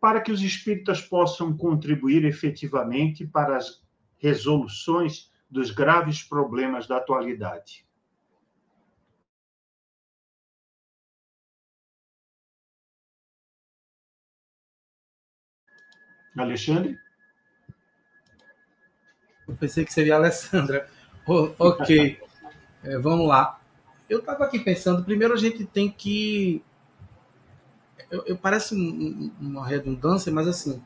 para que os espíritas possam contribuir efetivamente para as resoluções dos graves problemas da atualidade. Alexandre? Eu pensei que seria a Alessandra. Ok, vamos lá. Eu estava aqui pensando, primeiro a gente tem que... Parece uma redundância, mas assim...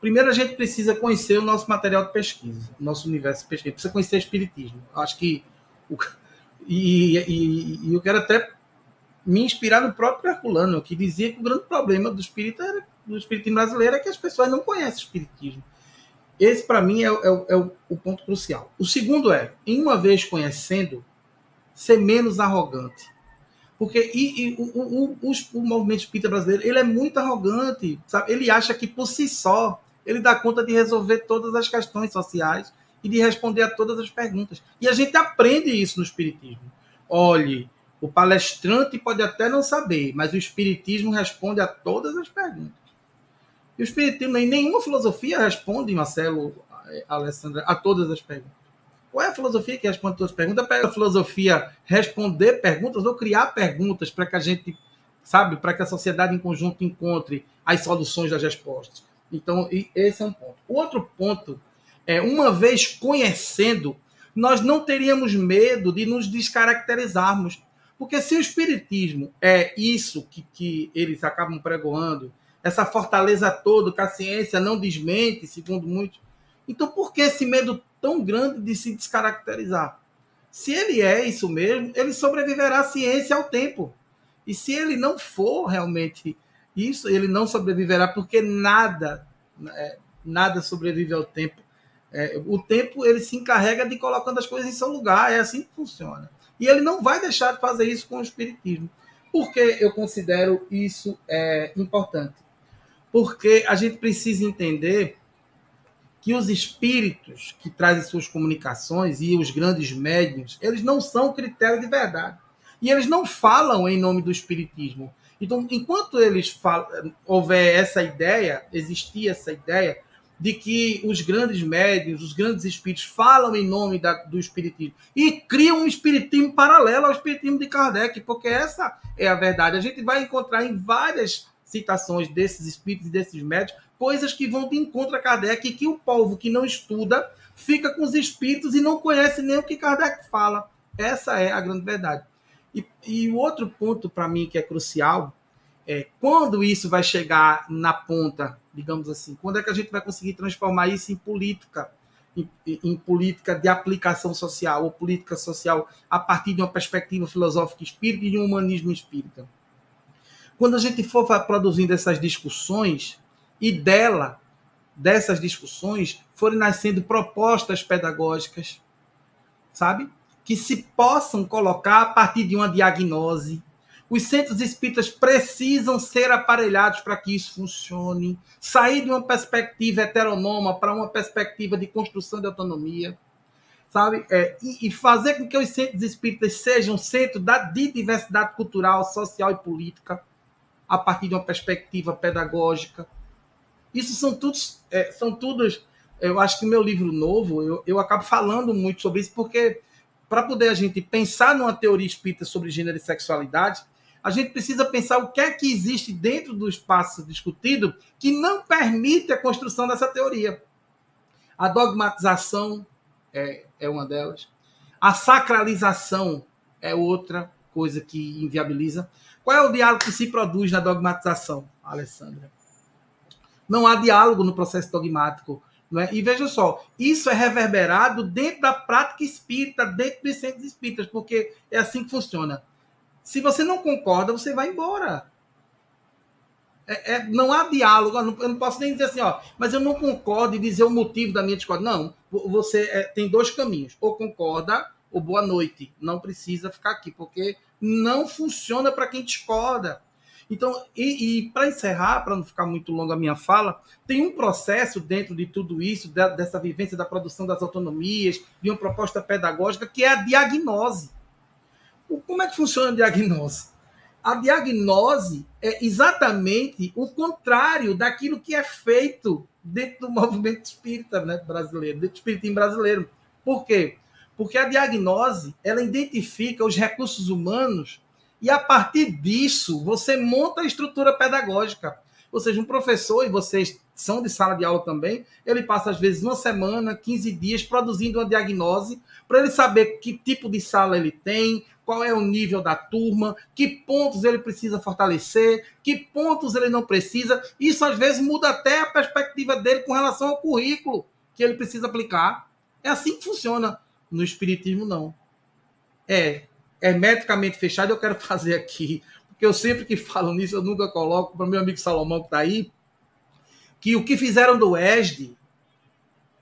Primeiro, a gente precisa conhecer o nosso material de pesquisa, o nosso universo de pesquisa. Precisa conhecer o espiritismo. Acho que... E eu quero até me inspirar no próprio Herculano, que dizia que o grande problema do espiritismo brasileiro é que as pessoas não conhecem o espiritismo. Esse, para mim, é o ponto crucial. O segundo é, em uma vez conhecendo, ser menos arrogante. Porque o movimento espírita brasileiro, ele é muito arrogante, sabe? Ele acha que, por si só, ele dá conta de resolver todas as questões sociais e de responder a todas as perguntas. E a gente aprende isso no espiritismo. Olhe, o palestrante pode até não saber, mas o espiritismo responde a todas as perguntas. E o espiritismo, em nenhuma filosofia responde, Marcelo, Alessandra, a todas as perguntas. Qual é a filosofia que responde todas as perguntas? É a filosofia responder perguntas ou criar perguntas para que a gente, sabe, para que a sociedade em conjunto encontre as soluções das respostas. Então, esse é um ponto. O outro ponto é, uma vez conhecendo, nós não teríamos medo de nos descaracterizarmos. Porque se o espiritismo é isso que eles acabam pregoando, essa fortaleza toda que a ciência não desmente, segundo muitos, então por que esse medo tão grande de se descaracterizar? Se ele é isso mesmo, ele sobreviverá à ciência ao tempo. E se ele não for realmente isso, ele não sobreviverá, porque nada sobrevive ao tempo. O tempo, ele se encarrega de colocando as coisas em seu lugar, é assim que funciona. E ele não vai deixar de fazer isso com o espiritismo. Por que eu considero isso importante? Porque a gente precisa entender que os espíritos que trazem suas comunicações e os grandes médiuns, eles não são critério de verdade. E eles não falam em nome do espiritismo. Então, enquanto eles falam, houver essa ideia, existia essa ideia de que os grandes médiuns, os grandes espíritos falam em nome do espiritismo e criam um espiritismo paralelo ao espiritismo de Kardec, porque essa é a verdade. A gente vai encontrar em várias citações desses espíritos e desses médiuns coisas que vão de encontro a Kardec e que o povo que não estuda fica com os espíritos e não conhece nem o que Kardec fala. Essa é a grande verdade. E o outro ponto para mim que é crucial é quando isso vai chegar na ponta, digamos assim, quando é que a gente vai conseguir transformar isso em política de aplicação social ou política social a partir de uma perspectiva filosófica espírita e de um humanismo espírita. Quando a gente for produzindo essas discussões e dessas discussões forem nascendo propostas pedagógicas, sabe? Que se possam colocar a partir de uma diagnose. Os centros espíritas precisam ser aparelhados para que isso funcione. Sair de uma perspectiva heteronoma para uma perspectiva de construção de autonomia. Sabe? E fazer com que os centros espíritas sejam centro de diversidade cultural, social e política a partir de uma perspectiva pedagógica. Isso são todos... Eu acho que no meu livro novo, eu acabo falando muito sobre isso, porque para poder a gente pensar numa teoria espírita sobre gênero e sexualidade, a gente precisa pensar o que é que existe dentro do espaço discutido que não permite a construção dessa teoria. A dogmatização é uma delas. A sacralização é outra coisa que inviabiliza. Qual é o diálogo que se produz na dogmatização, Alessandra? Não há diálogo no processo dogmático. Não é? E veja só, isso é reverberado dentro da prática espírita, dentro dos centros espíritas, porque é assim que funciona. Se você não concorda, você vai embora. Não há diálogo. Eu não posso nem dizer assim, mas eu não concordo e dizer o motivo da minha discórdia. Não, você tem dois caminhos. Ou concorda, ou boa noite. Não precisa ficar aqui, porque não funciona para quem discorda. Então, e para encerrar, para não ficar muito longa a minha fala, tem um processo dentro de tudo isso, dessa vivência da produção das autonomias, de uma proposta pedagógica, que é a diagnose. Como é que funciona a diagnose? A diagnose é exatamente o contrário daquilo que é feito dentro do movimento espírita, né, brasileiro, dentro do espiritismo brasileiro. Por quê? Porque a diagnose, ela identifica os recursos humanos e, a partir disso, você monta a estrutura pedagógica. Ou seja, um professor, e vocês são de sala de aula também, ele passa, às vezes, uma semana, 15 dias, produzindo uma diagnose para ele saber que tipo de sala ele tem, qual é o nível da turma, que pontos ele precisa fortalecer, que pontos ele não precisa. Isso, às vezes, muda até a perspectiva dele com relação ao currículo que ele precisa aplicar. É assim que funciona. No espiritismo, não. Hermeticamente fechado, eu quero fazer aqui, porque eu sempre que falo nisso, eu nunca coloco, para o meu amigo Salomão que está aí, que o que fizeram do ESD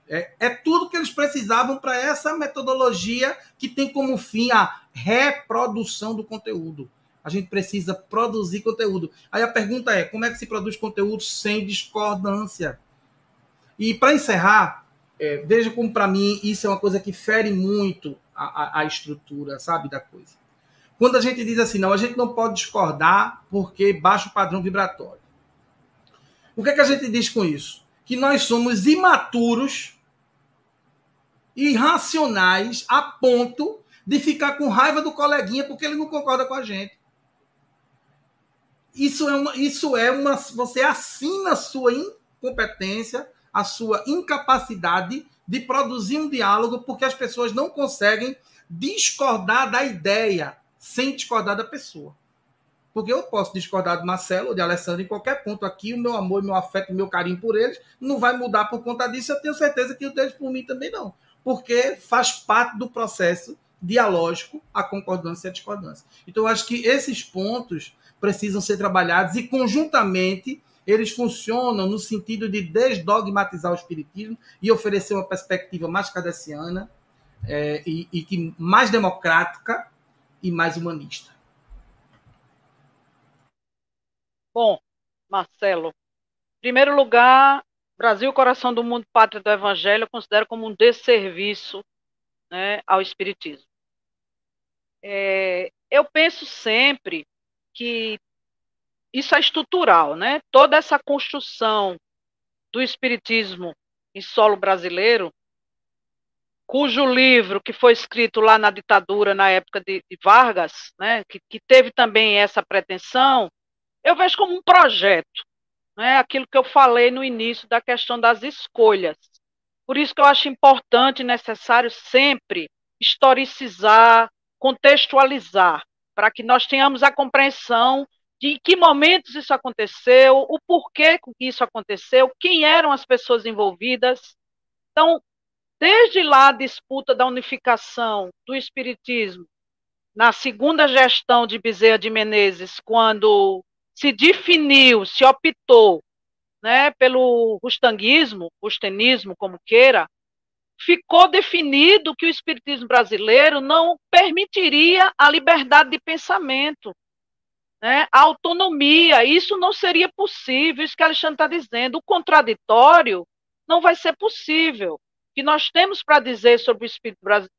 é tudo que eles precisavam para essa metodologia que tem como fim a reprodução do conteúdo. A gente precisa produzir conteúdo. Aí a pergunta é, como é que se produz conteúdo sem discordância? E para encerrar, veja como para mim isso é uma coisa que fere muito a estrutura, sabe, da coisa. Quando a gente diz assim, não, a gente não pode discordar porque baixa o padrão vibratório. O que é que a gente diz com isso? Que nós somos imaturos, irracionais, a ponto de ficar com raiva do coleguinha porque ele não concorda com a gente. Isso é uma você assina a sua incompetência, a sua incapacidade de produzir um diálogo, porque as pessoas não conseguem discordar da ideia sem discordar da pessoa. Porque eu posso discordar do Marcelo ou de Alessandro em qualquer ponto aqui, o meu amor, meu afeto, meu carinho por eles não vai mudar por conta disso, eu tenho certeza que o deles por mim também não. Porque faz parte do processo dialógico a concordância e a discordância. Então, eu acho que esses pontos precisam ser trabalhados e, conjuntamente, eles funcionam no sentido de desdogmatizar o espiritismo e oferecer uma perspectiva mais kardeciana e mais democrática e mais humanista. Bom, Marcelo, em primeiro lugar, Brasil, coração do mundo, pátria do evangelho, eu considero como um desserviço, né, ao espiritismo. Eu penso sempre que isso é estrutural, né? Toda essa construção do espiritismo em solo brasileiro, cujo livro que foi escrito lá na ditadura, na época de Vargas, né, que teve também essa pretensão, eu vejo como um projeto, né, aquilo que eu falei no início da questão das escolhas. Por isso que eu acho importante e necessário sempre historicizar, contextualizar, para que nós tenhamos a compreensão de em que momentos isso aconteceu, o porquê que isso aconteceu, quem eram as pessoas envolvidas. Então, desde lá a disputa da unificação do espiritismo, na segunda gestão de Bezerra de Menezes, quando se definiu, se optou, né, pelo rustanguismo, rustenismo, como queira, ficou definido que o espiritismo brasileiro não permitiria a liberdade de pensamento, né, a autonomia, isso não seria possível, isso que Alexandre está dizendo, o contraditório não vai ser possível. O que nós temos para dizer sobre o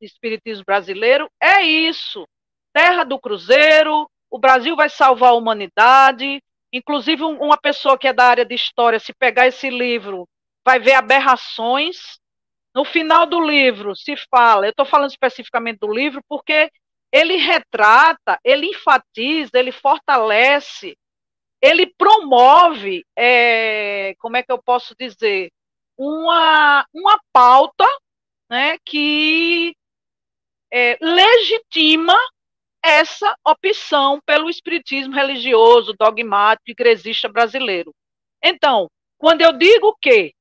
espiritismo brasileiro é isso, terra do cruzeiro, o Brasil vai salvar a humanidade. Inclusive, uma pessoa que é da área de história, se pegar esse livro, vai ver aberrações. No final do livro se fala, eu estou falando especificamente do livro, porque ele retrata, ele enfatiza, ele fortalece, ele promove, como é que eu posso dizer, uma pauta, né, que legitima essa opção pelo espiritismo religioso, dogmático, igrejista brasileiro. Então, quando eu digo que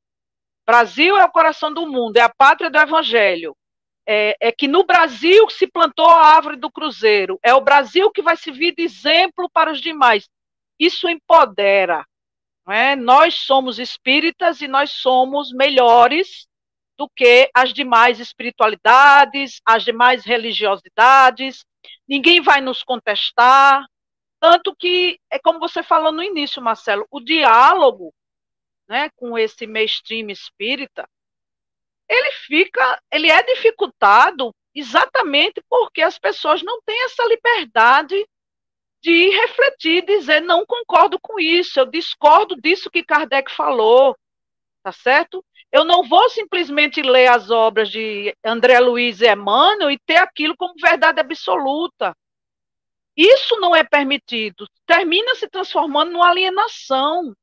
Brasil é o coração do mundo, é a pátria do evangelho, é que no Brasil se plantou a árvore do cruzeiro, é o Brasil que vai servir de exemplo para os demais. Isso empodera, não é? Nós somos espíritas e nós somos melhores do que as demais espiritualidades, as demais religiosidades. Ninguém vai nos contestar, tanto que, é como você falou no início, Marcelo, o diálogo, né, com esse mainstream espírita, ele é dificultado exatamente porque as pessoas não têm essa liberdade de refletir, dizer, não concordo com isso, eu discordo disso que Kardec falou, tá certo? Eu não vou simplesmente ler as obras de André Luiz e Emmanuel e ter aquilo como verdade absoluta. Isso não é permitido. Termina se transformando numa alienação.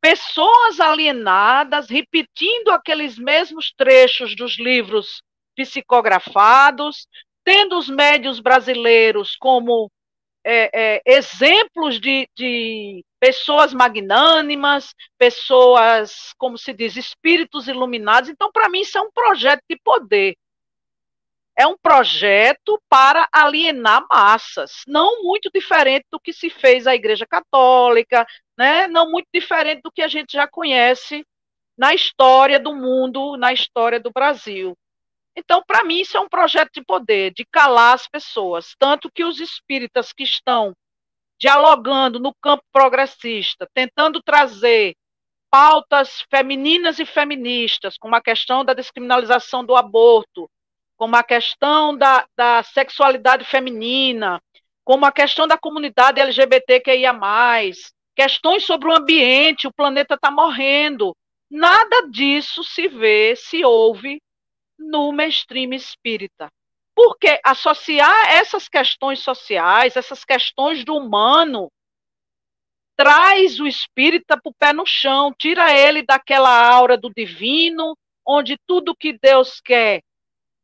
Pessoas alienadas, repetindo aqueles mesmos trechos dos livros psicografados, tendo os médiuns brasileiros como exemplos de pessoas magnânimas, pessoas, como se diz, espíritos iluminados. Então, para mim, isso é um projeto de poder. É um projeto para alienar massas, não muito diferente do que se fez a Igreja Católica, né? Não muito diferente do que a gente já conhece na história do mundo, na história do Brasil. Então, para mim, isso é um projeto de poder, de calar as pessoas, tanto que os espíritas que estão dialogando no campo progressista, tentando trazer pautas femininas e feministas, como a questão da descriminalização do aborto, como a questão da sexualidade feminina, como a questão da comunidade LGBTQIA+, questões sobre o ambiente, o planeta está morrendo. Nada disso se vê, se ouve no mainstream espírita. Porque associar essas questões sociais, essas questões do humano, traz o espírita para o pé no chão, tira ele daquela aura do divino, onde tudo que Deus quer,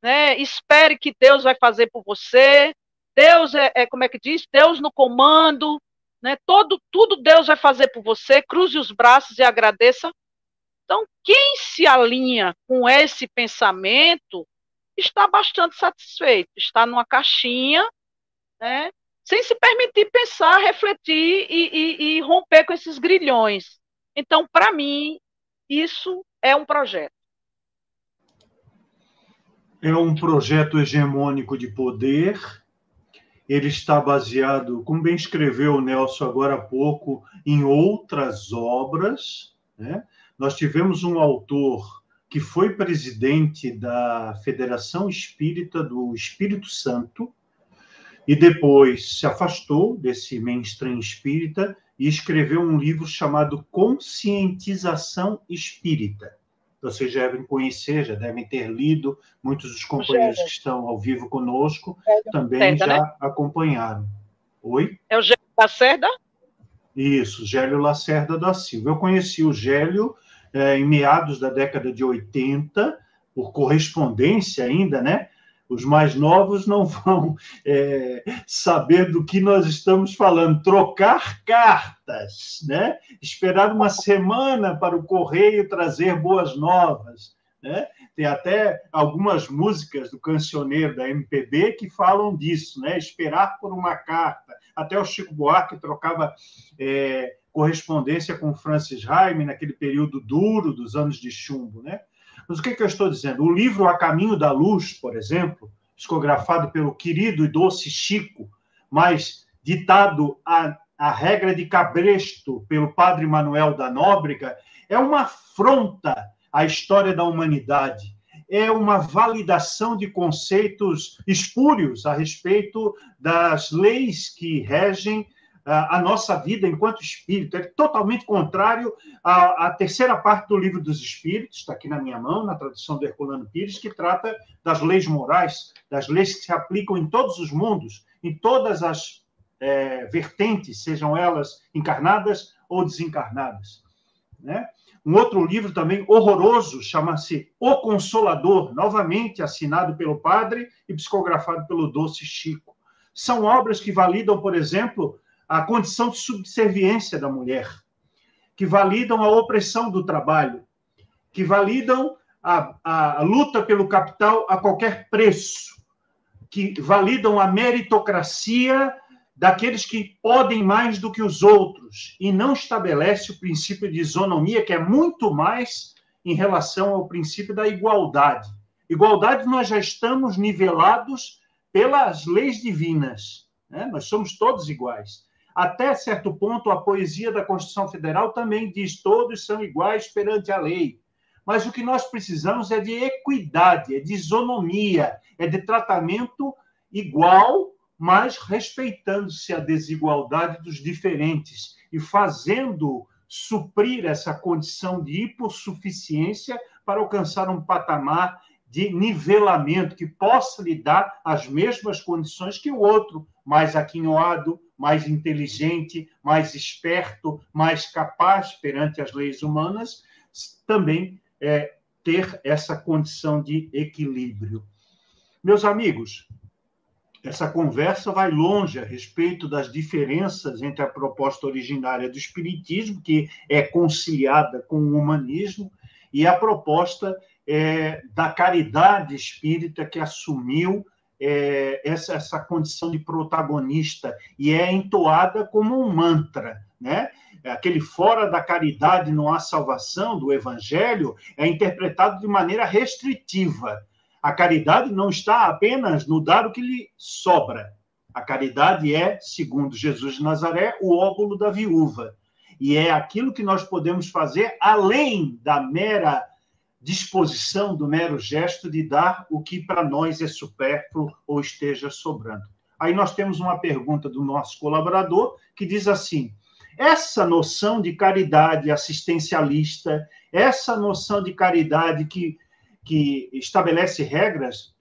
né, espere que Deus vai fazer por você, Deus como é que diz? Deus no comando, né, tudo Deus vai fazer por você, cruze os braços e agradeça. Então, quem se alinha com esse pensamento está bastante satisfeito, está numa caixinha, né, sem se permitir pensar, refletir e romper com esses grilhões. Então, para mim, isso é um projeto. É um projeto hegemônico de poder. Ele está baseado, como bem escreveu o Nelson agora há pouco, em outras obras, né? Nós tivemos um autor que foi presidente da Federação Espírita do Espírito Santo e depois se afastou desse mainstream espírita e escreveu um livro chamado Conscientização Espírita. Vocês já devem conhecer, já devem ter lido, muitos dos companheiros que estão ao vivo conosco também já acompanharam. Oi? É o Gélio Lacerda? Isso, Gélio Lacerda da Silva. Eu conheci o Gélio em meados da década de 80, por correspondência ainda, né? Os mais novos não vão saber do que nós estamos falando. Trocar cartas, né? Esperar uma semana para o correio trazer boas novas, né? Tem até algumas músicas do cancioneiro da MPB que falam disso, né? Esperar por uma carta. Até o Chico Buarque trocava correspondência com Francis Raime naquele período duro dos anos de chumbo, né? Mas o que eu estou dizendo? O livro A Caminho da Luz, por exemplo, psicografado pelo querido e doce Chico, mas ditado à regra de cabresto pelo padre Manuel da Nóbrega, é uma afronta à história da humanidade, é uma validação de conceitos espúrios a respeito das leis que regem a nossa vida enquanto espírito. É totalmente contrário à terceira parte do Livro dos Espíritos, está aqui na minha mão, na tradução do Herculano Pires, que trata das leis morais, das leis que se aplicam em todos os mundos, em todas as vertentes, sejam elas encarnadas ou desencarnadas, né? Um outro livro também horroroso, chama-se O Consolador, novamente assinado pelo padre e psicografado pelo doce Chico. São obras que validam, por exemplo, a condição de subserviência da mulher, que validam a opressão do trabalho, que validam a luta pelo capital a qualquer preço, que validam a meritocracia daqueles que podem mais do que os outros, e não estabelece o princípio de isonomia, que é muito mais em relação ao princípio da igualdade. Igualdade, nós já estamos nivelados pelas leis divinas, né? Nós somos todos iguais. Até certo ponto, a poesia da Constituição Federal também diz: todos são iguais perante a lei. Mas o que nós precisamos é de equidade, é de isonomia, é de tratamento igual, mas respeitando-se a desigualdade dos diferentes e fazendo suprir essa condição de hipossuficiência para alcançar um patamar de nivelamento que possa lhe dar as mesmas condições que o outro, mais aquinhoado, mais inteligente, mais esperto, mais capaz perante as leis humanas, também ter essa condição de equilíbrio. Meus amigos, essa conversa vai longe a respeito das diferenças entre a proposta originária do Espiritismo, que é conciliada com o humanismo, e a proposta da caridade espírita, que assumiu essa condição de protagonista e é entoada como um mantra, né? Aquele fora da caridade não há salvação do Evangelho é interpretado de maneira restritiva. A caridade não está apenas no dar o que lhe sobra. A caridade é, segundo Jesus de Nazaré, o óbolo da viúva. E é aquilo que nós podemos fazer além da mera disposição, do mero gesto de dar o que para nós é supérfluo ou esteja sobrando. Aí nós temos uma pergunta do nosso colaborador que diz assim: essa noção de caridade assistencialista, essa noção de caridade que estabelece regras,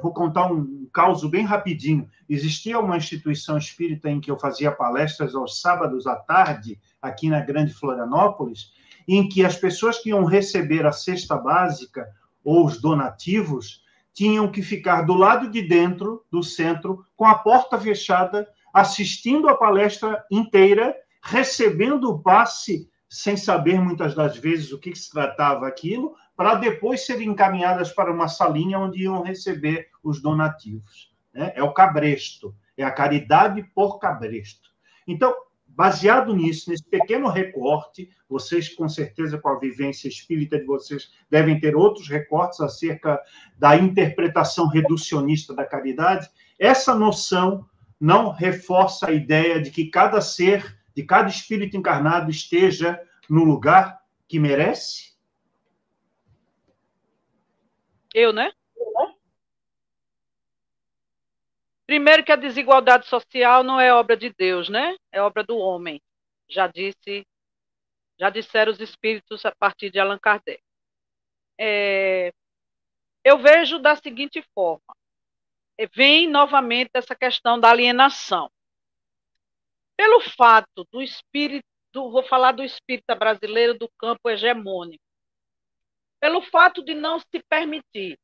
vou contar um caso bem rapidinho. Existia uma instituição espírita em que eu fazia palestras aos sábados à tarde, aqui na Grande Florianópolis, em que as pessoas que iam receber a cesta básica ou os donativos tinham que ficar do lado de dentro do centro, com a porta fechada, assistindo a palestra inteira, recebendo o passe, sem saber muitas das vezes o que se tratava aquilo, para depois serem encaminhadas para uma salinha onde iam receber os donativos, né? É o cabresto, é a caridade por cabresto. Então, baseado nisso, nesse pequeno recorte, vocês, com certeza, com a vivência espírita de vocês, devem ter outros recortes acerca da interpretação reducionista da caridade. Essa noção não reforça a ideia de que cada ser, de cada espírito encarnado, esteja no lugar que merece? Eu, né? Primeiro que a desigualdade social não é obra de Deus, né? É obra do homem. já disseram os espíritos a partir de Allan Kardec. Eu vejo da seguinte forma, vem novamente essa questão da alienação. Pelo fato do espírito, vou falar do espírita brasileiro do campo hegemônico, pelo fato de não se permitir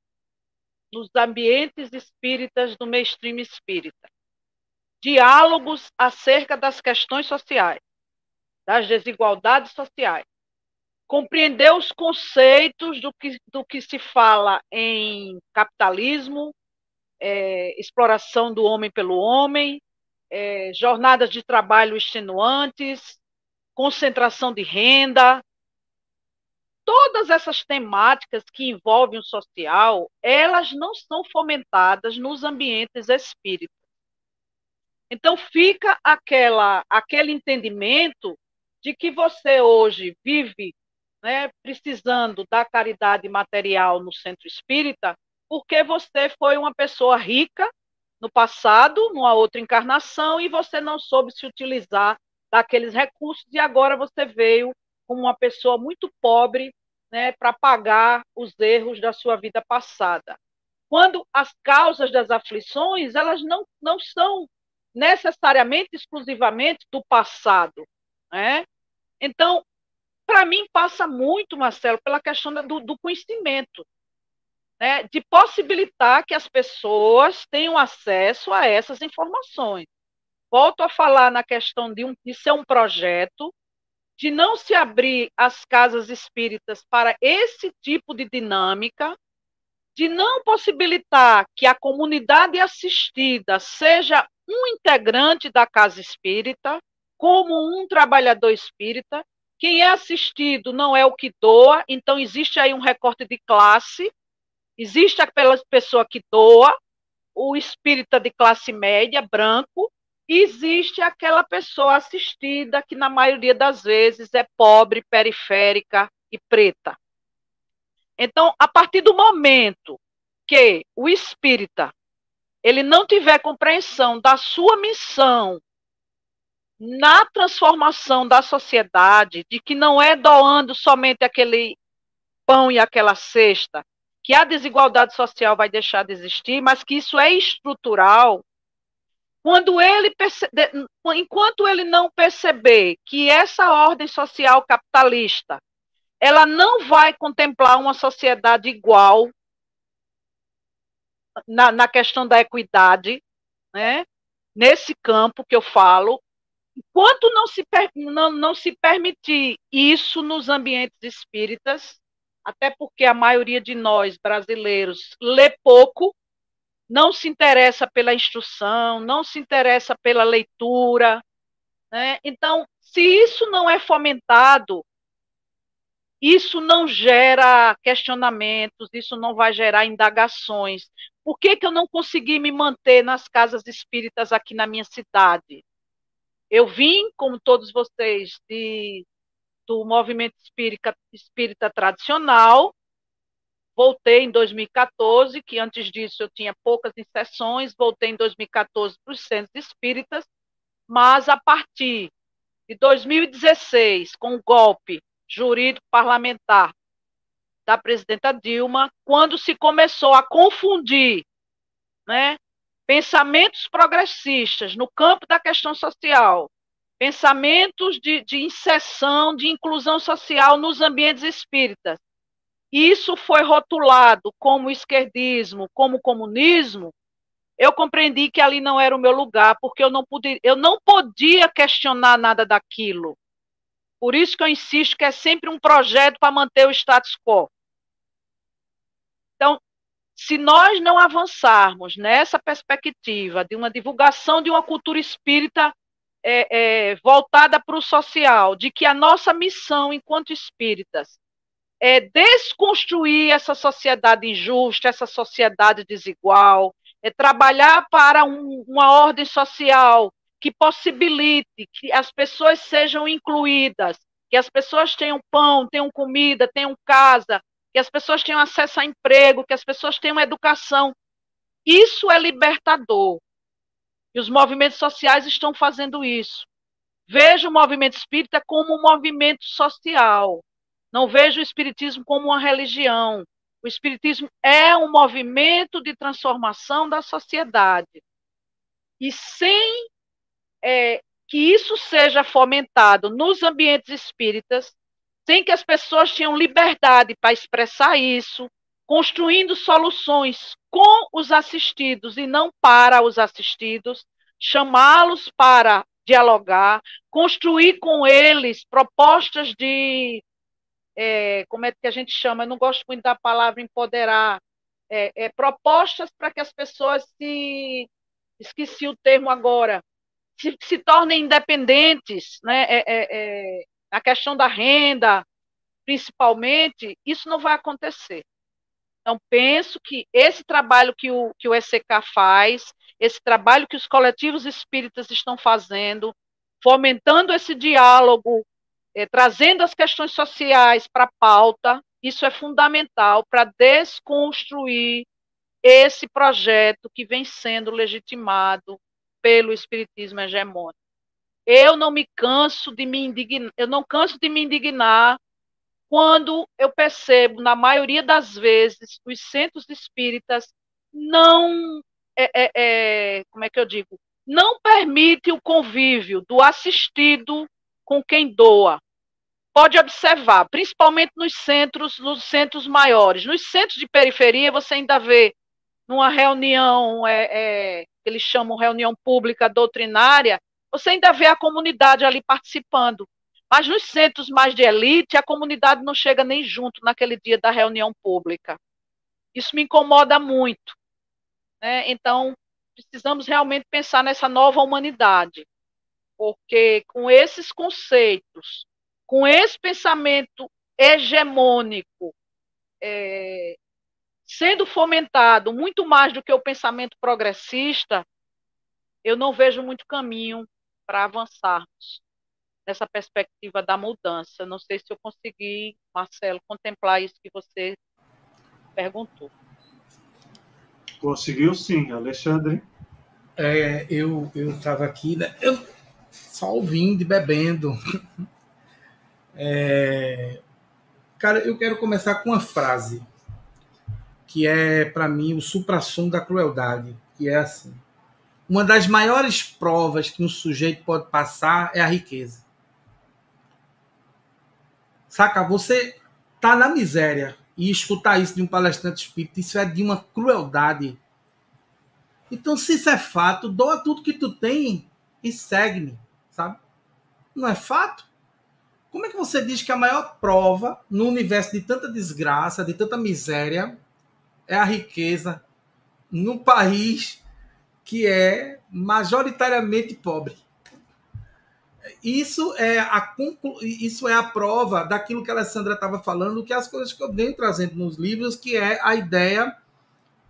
nos ambientes espíritas do mainstream espírita, diálogos acerca das questões sociais, das desigualdades sociais, compreender os conceitos do que se fala em capitalismo, exploração do homem pelo homem, jornadas de trabalho extenuantes, concentração de renda, todas essas temáticas que envolvem o social, elas não são fomentadas nos ambientes espíritas. Então fica aquele entendimento de que você hoje vive, né, precisando da caridade material no centro espírita, porque você foi uma pessoa rica no passado, numa outra encarnação, e você não soube se utilizar daqueles recursos, e agora você veio como uma pessoa muito pobre, né, para pagar os erros da sua vida passada. Quando as causas das aflições, elas não são necessariamente, exclusivamente do passado, né? Então, para mim, passa muito, Marcelo, pela questão do conhecimento, né, de possibilitar que as pessoas tenham acesso a essas informações. Volto a falar na questão de ser um projeto, de não se abrir as casas espíritas para esse tipo de dinâmica, de não possibilitar que a comunidade assistida seja um integrante da casa espírita, como um trabalhador espírita. Quem é assistido não é o que doa, então existe aí um recorte de classe. Existe aquela pessoa que doa, o espírita de classe média, branco, e existe aquela pessoa assistida que, na maioria das vezes, é pobre, periférica e preta. Então, a partir do momento que o espírita ele não tiver compreensão da sua missão na transformação da sociedade, de que não é doando somente aquele pão e aquela cesta, que a desigualdade social vai deixar de existir, mas que isso é estrutural, enquanto ele não perceber que essa ordem social capitalista ela não vai contemplar uma sociedade igual na questão da equidade, né? Nesse campo que eu falo, enquanto não se permitir isso nos ambientes espíritas, até porque a maioria de nós, brasileiros, lê pouco, não se interessa pela instrução, não se interessa pela leitura, né? Então, se isso não é fomentado, isso não gera questionamentos, isso não vai gerar indagações. Por que eu não consegui me manter nas casas espíritas aqui na minha cidade? Eu vim, como todos vocês, do movimento espírita tradicional, voltei em 2014, que antes disso eu tinha poucas inserções, voltei em 2014 para os centros espíritas, mas a partir de 2016, com o golpe jurídico parlamentar da presidenta Dilma, quando se começou a confundir, né, pensamentos progressistas no campo da questão social, pensamentos de inserção, de inclusão social nos ambientes espíritas. Isso foi rotulado como esquerdismo, como comunismo. Eu compreendi que ali não era o meu lugar, porque eu não podia questionar nada daquilo. Por isso que eu insisto que é sempre um projeto para manter o status quo. Então, se nós não avançarmos nessa perspectiva de uma divulgação de uma cultura espírita voltada para o social, de que a nossa missão enquanto espíritas é desconstruir essa sociedade injusta, essa sociedade desigual, é trabalhar para uma ordem social que possibilite que as pessoas sejam incluídas, que as pessoas tenham pão, tenham comida, tenham casa, que as pessoas tenham acesso a emprego, que as pessoas tenham educação. Isso é libertador. E os movimentos sociais estão fazendo isso. Vejo o movimento espírita como um movimento social. Não vejo o espiritismo como uma religião. O espiritismo é um movimento de transformação da sociedade. E sem que isso seja fomentado nos ambientes espíritas, sem que as pessoas tenham liberdade para expressar isso, construindo soluções com os assistidos e não para os assistidos, chamá-los para dialogar, construir com eles propostas de... como é que a gente chama? Eu não gosto muito da palavra empoderar. Propostas para que as pessoas se... Esqueci o termo agora. Se tornem independentes, né? A questão da renda, principalmente, isso não vai acontecer. Então, penso que esse trabalho que o ECK faz, esse trabalho que os coletivos espíritas estão fazendo, fomentando esse diálogo, trazendo as questões sociais para a pauta, isso é fundamental para desconstruir esse projeto que vem sendo legitimado pelo espiritismo hegemônico. Eu não me canso de me indignar, eu não canso de me indignar quando eu percebo, na maioria das vezes, os centros espíritas não, como é que eu digo, não permite o convívio do assistido com quem doa. Pode observar, principalmente nos centros maiores. Nos centros de periferia, você ainda vê numa reunião, que eles chamam reunião pública doutrinária, você ainda vê a comunidade ali participando. Mas nos centros mais de elite, a comunidade não chega nem junto naquele dia da reunião pública. Isso me incomoda muito, né? Então, precisamos realmente pensar nessa nova humanidade, porque com esses conceitos, com esse pensamento hegemônico, sendo fomentado muito mais do que o pensamento progressista, eu não vejo muito caminho para avançarmos nessa perspectiva da mudança. Não sei se eu consegui, Marcelo, contemplar isso que você perguntou. Conseguiu sim, Alexandre. Eu estava aqui, né? Eu só ouvindo e bebendo. Cara, eu quero começar com uma frase que é, para mim, o suprassumo da crueldade, que é assim: uma das maiores provas que um sujeito pode passar é a riqueza. Saca, você tá na miséria e escutar isso de um palestrante espírita, isso é de uma crueldade. Então, se isso é fato, doa tudo que tu tem e segue-me, sabe? Não é fato? Como é que você diz que a maior prova no universo de tanta desgraça, de tanta miséria, é a riqueza num país que é majoritariamente pobre? Isso é a prova daquilo que a Alessandra estava falando, que é as coisas que eu venho trazendo nos livros, que é a ideia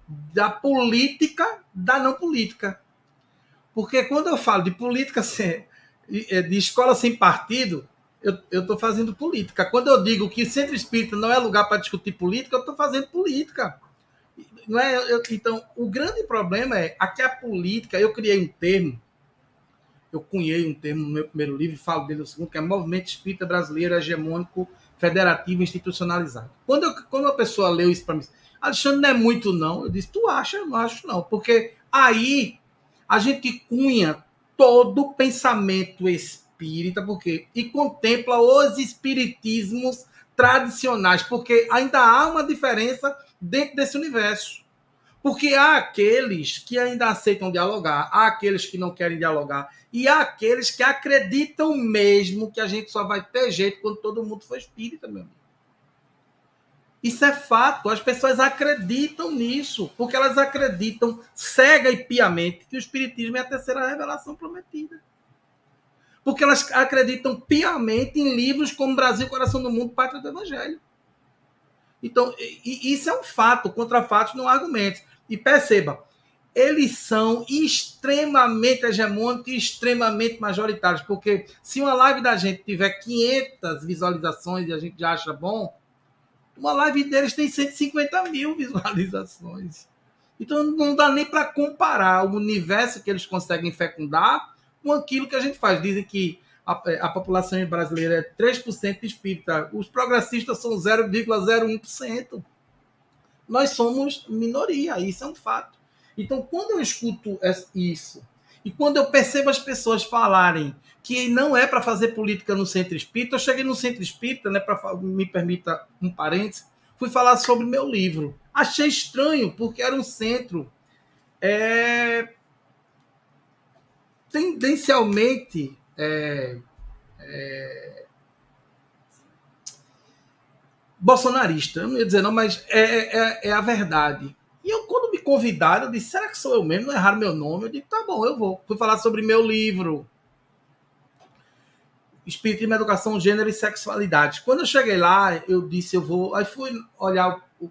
da política, da não política. Porque quando eu falo de política, de escola sem partido, eu estou fazendo política. Quando eu digo que centro espírita não é lugar para discutir política, eu estou fazendo política. Não é? Então, o grande problema é aqui a política. Eu criei um termo, eu cunhei um termo no meu primeiro livro, falo dele no segundo, que é Movimento Espírita Brasileiro Hegemônico, Federativo e Institucionalizado. Quando a pessoa leu isso para mim, Alexandre, não é muito não. Eu disse, tu acha? Eu não acho não. Porque aí a gente cunha todo o pensamento espírita, porque, e contempla os espiritismos tradicionais, porque ainda há uma diferença dentro desse universo. Porque há aqueles que ainda aceitam dialogar, há aqueles que não querem dialogar, e há aqueles que acreditam mesmo que a gente só vai ter jeito quando todo mundo for espírita, meu amigo. Isso é fato. As pessoas acreditam nisso, porque elas acreditam cega e piamente que o espiritismo é a terceira revelação prometida. Porque elas acreditam piamente em livros como Brasil, Coração do Mundo, Pátria do Evangelho. Então, isso é um fato. Contra fatos não há argumentos. E perceba, eles são extremamente hegemônicos e extremamente majoritários, porque se uma live da gente tiver 500 visualizações e a gente já acha bom, uma live deles tem 150 mil visualizações. Então, não dá nem para comparar o universo que eles conseguem fecundar com aquilo que a gente faz. Dizem que a população brasileira é 3% espírita, os progressistas são 0,01%. Nós somos minoria, isso é um fato. Então, quando eu escuto isso, e quando eu percebo as pessoas falarem que não é para fazer política no centro espírita, eu cheguei no centro espírita, né, para me permita um parênteses, fui falar sobre meu livro. Achei estranho, porque era um centro tendencialmente bolsonarista. Eu não ia dizer não, mas é a verdade. E eu, quando me convidaram, eu disse, será que sou eu mesmo? Não erraram meu nome? Eu disse, tá bom, eu vou. Fui falar sobre meu livro, Espiritismo, Educação, Gênero e Sexualidade. Quando eu cheguei lá, eu disse, eu vou... Aí fui olhar o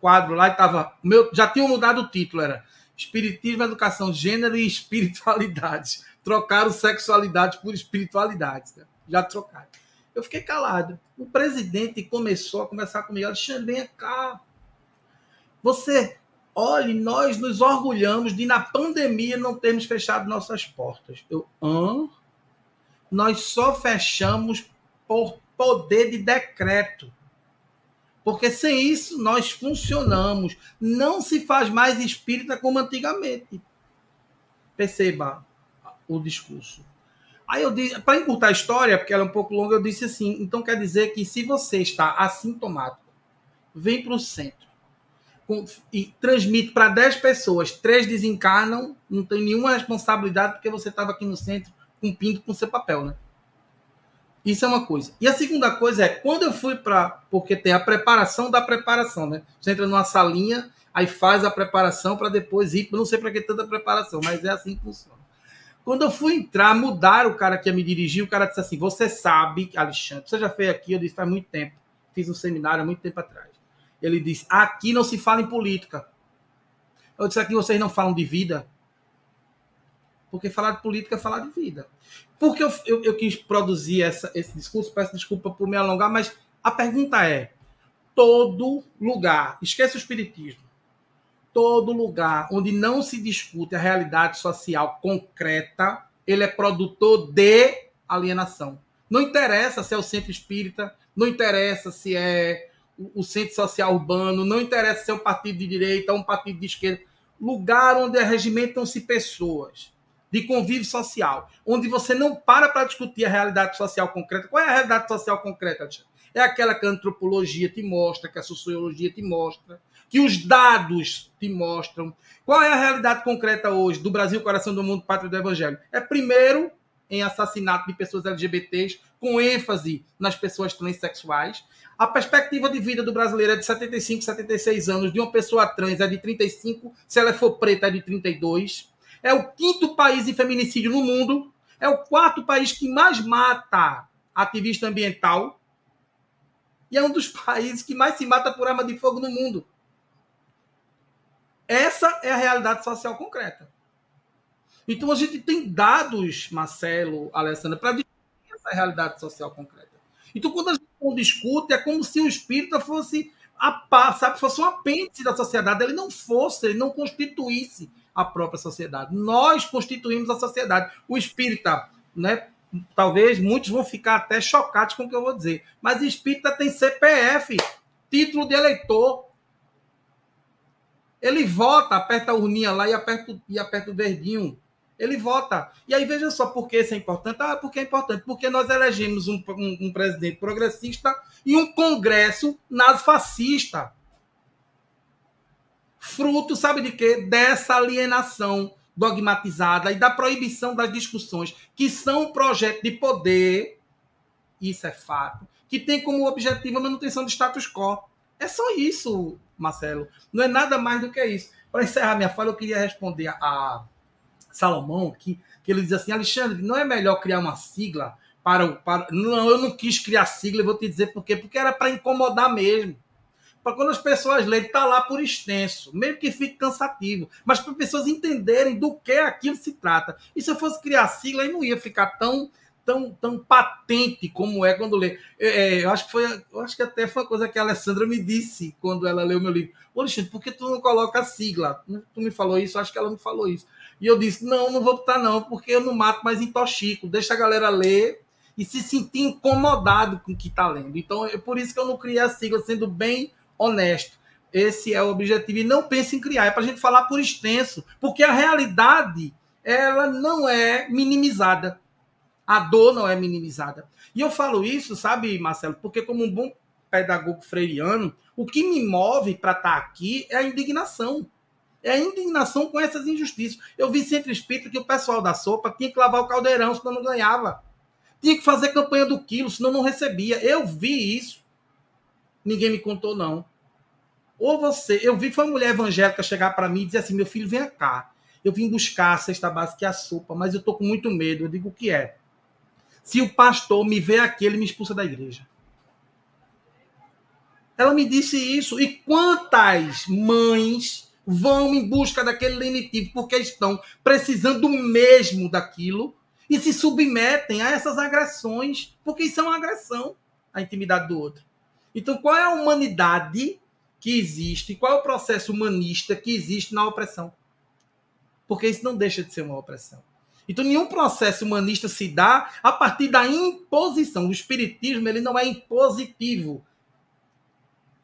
quadro lá e tava... Já tinham mudado o título, era Espiritismo, Educação, Gênero e Espiritualidade. Trocaram sexualidade por espiritualidade. Né? Já trocaram. Eu fiquei calado. O presidente começou a conversar comigo. Ele disse, vem cá. Você, olhe, nós nos orgulhamos de, na pandemia, não termos fechado nossas portas. Eu, nós só fechamos por poder de decreto. Porque sem isso, nós funcionamos. Não se faz mais espírita como antigamente. Perceba o discurso. Aí eu disse, para encurtar a história, porque ela é um pouco longa, eu disse assim, então quer dizer que se você está assintomático, vem para o centro. E transmite para 10 pessoas, 3 desencarnam, não tem nenhuma responsabilidade porque você estava aqui no centro cumprindo com seu papel, né? Isso é uma coisa. E a segunda coisa é, quando eu fui para... Porque tem a preparação da preparação, né? Você entra numa salinha, aí faz a preparação para depois ir... Eu não sei para que tanta preparação, mas é assim que funciona. Quando eu fui entrar, mudaram o cara que ia me dirigir, o cara disse assim, você sabe, Alexandre, você já fez aqui? Eu disse, faz muito tempo. Fiz um seminário há muito tempo atrás. Ele disse, aqui não se fala em política. Eu disse, aqui vocês não falam de vida? Porque falar de política é falar de vida. Porque eu quis produzir esse discurso, peço desculpa por me alongar, mas a pergunta é, todo lugar, esquece o espiritismo, todo lugar onde não se discute a realidade social concreta, ele é produtor de alienação. Não interessa se é o centro espírita, não interessa se é... o centro social urbano, não interessa se é um partido de direita ou um partido de esquerda, lugar onde regimentam-se pessoas, de convívio social, onde você não para discutir a realidade social concreta. Qual é a realidade social concreta, Alexandre? É aquela que a antropologia te mostra, que a sociologia te mostra, que os dados te mostram. Qual é a realidade concreta hoje do Brasil, coração do mundo, pátria do evangelho? É primeiro em assassinato de pessoas LGBTs, com ênfase nas pessoas transexuais. A perspectiva de vida do brasileiro é de 75, 76 anos, de uma pessoa trans é de 35, se ela for preta é de 32. É o 5º país em feminicídio no mundo, é o 4º país que mais mata ativista ambiental e é um dos países que mais se mata por arma de fogo no mundo. Essa é a realidade social concreta. Então, a gente tem dados, Marcelo, Alessandra, para discutir essa realidade social concreta. Então, quando a gente não discute, é como se o espírita fosse fosse um apêndice da sociedade. Ele não fosse, ele não constituísse a própria sociedade. Nós constituímos a sociedade. O espírita, né, talvez muitos vão ficar até chocados com o que eu vou dizer, mas o espírita tem CPF, título de eleitor. Ele vota, aperta a urninha lá e aperta o verdinho. Ele vota. E aí, veja só, por que isso é importante? Ah, porque é importante. Porque nós elegemos um presidente progressista e um congresso nazifascista. Fruto, sabe de quê? Dessa alienação dogmatizada e da proibição das discussões, que são um projeto de poder, isso é fato, que tem como objetivo a manutenção do status quo. É só isso, Marcelo. Não é nada mais do que isso. Para encerrar minha fala, eu queria responder a Salomão, que ele diz assim, Alexandre, não é melhor criar uma sigla para... Não, eu não quis criar sigla, eu vou te dizer por quê. Porque era para incomodar mesmo. Para quando as pessoas lerem, está lá por extenso. Mesmo que fique cansativo. Mas para as pessoas entenderem do que aquilo se trata. E se eu fosse criar sigla, aí não ia ficar tão, tão patente como é quando lê. Eu acho que até foi uma coisa que a Alessandra me disse quando ela leu meu livro. Ô, Alexandre, por que tu não coloca a sigla? Tu me falou isso, acho que ela me falou isso. E eu disse, não vou botar não, porque eu não mato, mas intoxico. Deixa a galera ler e se sentir incomodado com o que está lendo. Então, é por isso que eu não criei a sigla, sendo bem honesto. Esse é o objetivo. E não pense em criar, é para a gente falar por extenso, porque a realidade ela não é minimizada. A dor não é minimizada. E eu falo isso, sabe, Marcelo, porque como um bom pedagogo freiriano, o que me move para estar aqui é a indignação. É a indignação com essas injustiças. Eu vi Centro Espírita que o pessoal da sopa tinha que lavar o caldeirão, senão não ganhava. Tinha que fazer campanha do quilo, senão não recebia. Eu vi isso. Ninguém me contou, não. Eu vi foi uma mulher evangélica chegar para mim e dizer assim, meu filho, vem cá. Eu vim buscar a cesta básica e a sopa, mas eu estou com muito medo. Eu digo, o que é? Se o pastor me vê aqui, ele me expulsa da igreja. Ela me disse isso. E quantas mães vão em busca daquele lenitivo porque estão precisando mesmo daquilo e se submetem a essas agressões, porque isso é uma agressão à intimidade do outro. Então, qual é a humanidade que existe? Qual é o processo humanista que existe na opressão? Porque isso não deixa de ser uma opressão. Então, nenhum processo humanista se dá a partir da imposição. O espiritismo ele não é impositivo.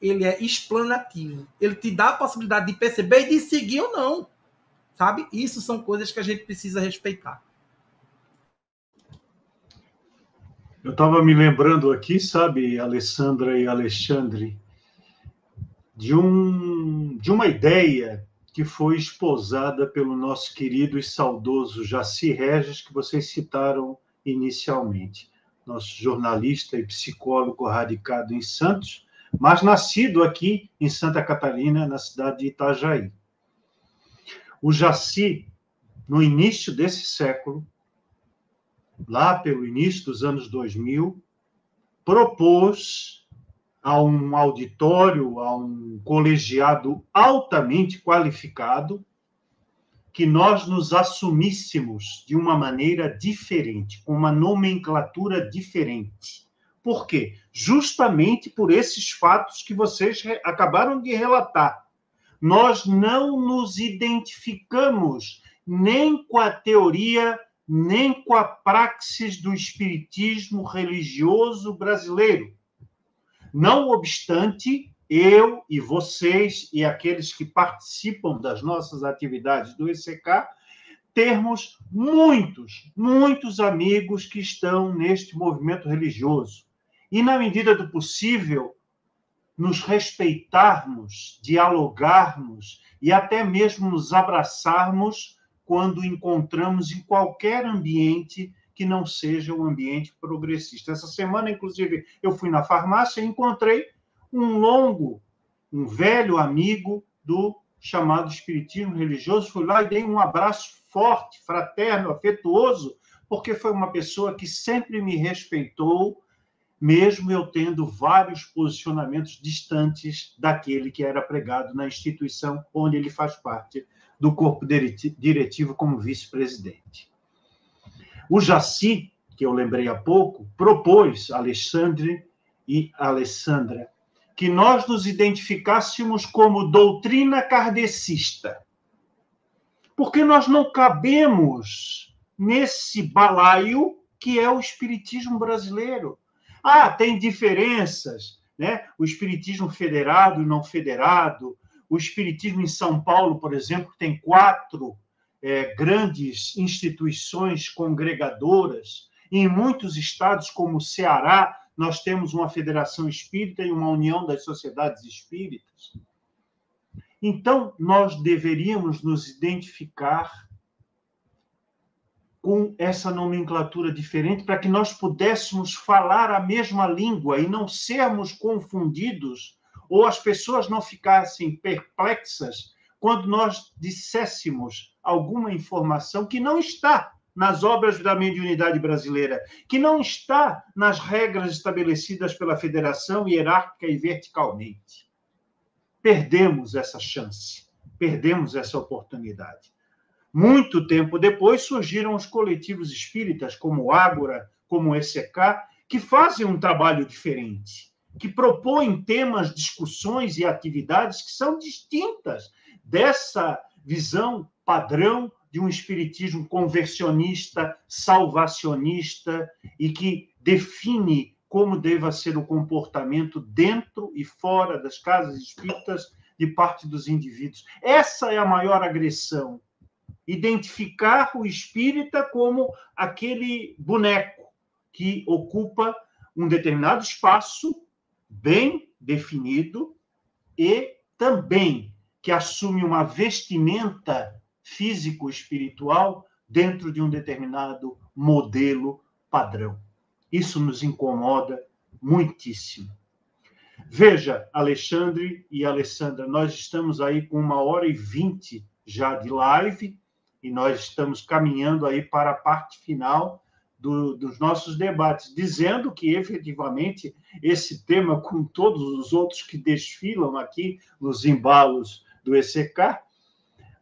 Ele é explanativo. Ele te dá a possibilidade de perceber e de seguir ou não. Sabe? Isso são coisas que a gente precisa respeitar. Eu estava me lembrando aqui, sabe, Alessandra e Alexandre, de uma ideia que foi esposada pelo nosso querido e saudoso Jacir Régis, que vocês citaram inicialmente, nosso jornalista e psicólogo radicado em Santos, mas nascido aqui em Santa Catarina, na cidade de Itajaí. O Jacir, no início desse século, lá pelo início dos anos 2000, propôs a um auditório, a um colegiado altamente qualificado, que nós nos assumíssemos de uma maneira diferente, com uma nomenclatura diferente. Por quê? Justamente por esses fatos que vocês acabaram de relatar. Nós não nos identificamos nem com a teoria, nem com a praxis do espiritismo religioso brasileiro. Não obstante, eu e vocês e aqueles que participam das nossas atividades do ECK, termos muitos amigos que estão neste movimento religioso. E, na medida do possível, nos respeitarmos, dialogarmos e até mesmo nos abraçarmos quando encontramos em qualquer ambiente que não seja um ambiente progressista. Essa semana, inclusive, eu fui na farmácia e encontrei um velho amigo do chamado espiritismo religioso. Fui lá e dei um abraço forte, fraterno, afetuoso, porque foi uma pessoa que sempre me respeitou, mesmo eu tendo vários posicionamentos distantes daquele que era pregado na instituição onde ele faz parte do corpo diretivo como vice-presidente. O Jacir, que eu lembrei há pouco, propôs, Alexandre e Alessandra, que nós nos identificássemos como doutrina kardecista. Porque nós não cabemos nesse balaio que é o espiritismo brasileiro. Ah, tem diferenças, né? O espiritismo federado e não federado. O espiritismo em São Paulo, por exemplo, tem 4 grandes instituições congregadoras. Em muitos estados, como o Ceará, nós temos uma Federação Espírita e uma União das Sociedades Espíritas. Então, nós deveríamos nos identificar com essa nomenclatura diferente para que nós pudéssemos falar a mesma língua e não sermos confundidos ou as pessoas não ficassem perplexas quando nós disséssemos alguma informação que não está nas obras da mediunidade brasileira, que não está nas regras estabelecidas pela federação hierárquica e verticalmente. Perdemos essa chance, perdemos essa oportunidade. Muito tempo depois surgiram os coletivos espíritas, como Ágora, como o ECK, que fazem um trabalho diferente, que propõem temas, discussões e atividades que são distintas dessa visão padrão de um espiritismo conversionista, salvacionista, e que define como deva ser o comportamento dentro e fora das casas espíritas de parte dos indivíduos. Essa é a maior agressão. Identificar o espírita como aquele boneco que ocupa um determinado espaço bem definido e também que assume uma vestimenta físico-espiritual dentro de um determinado modelo padrão. Isso nos incomoda muitíssimo. Veja, Alexandre e Alessandra, nós estamos aí com 1h20 já de live e nós estamos caminhando aí para a parte final dos nossos debates, dizendo que, efetivamente, esse tema, com todos os outros que desfilam aqui nos embalos do ECK,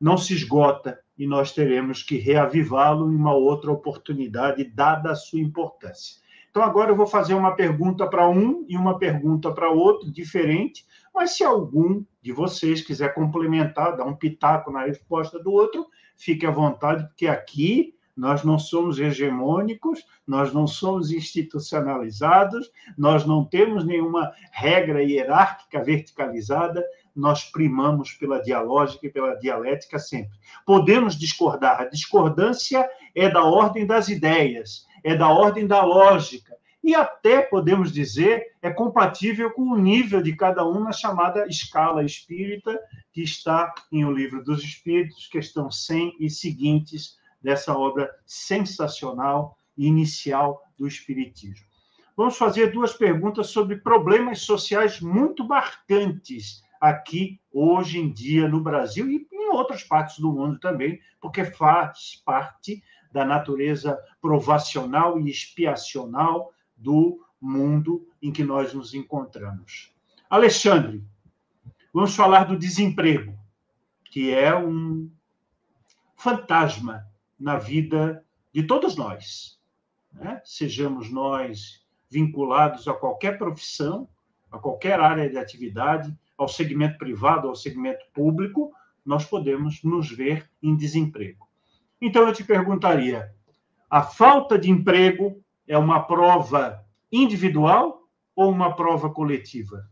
não se esgota e nós teremos que reavivá-lo em uma outra oportunidade, dada a sua importância. Então, agora eu vou fazer uma pergunta para um e uma pergunta para outro, diferente, mas se algum de vocês quiser complementar, dar um pitaco na resposta do outro, fique à vontade, porque aqui nós não somos hegemônicos, nós não somos institucionalizados, nós não temos nenhuma regra hierárquica verticalizada, nós primamos pela dialógica e pela dialética sempre. Podemos discordar, a discordância é da ordem das ideias, é da ordem da lógica, e até, podemos dizer, é compatível com o nível de cada um na chamada escala espírita, que está em O Livro dos Espíritos, questão 100 e seguintes, dessa obra sensacional e inicial do Espiritismo. Vamos fazer duas perguntas sobre problemas sociais muito marcantes aqui, hoje em dia, no Brasil e em outras partes do mundo também, porque faz parte da natureza provacional e expiacional do mundo em que nós nos encontramos. Alexandre, vamos falar do desemprego, que é um fantasma na vida de todos nós, né? Sejamos nós vinculados a qualquer profissão, a qualquer área de atividade, ao segmento privado, ao segmento público, nós podemos nos ver em desemprego. Então, eu te perguntaria, a falta de emprego é uma prova individual ou uma prova coletiva?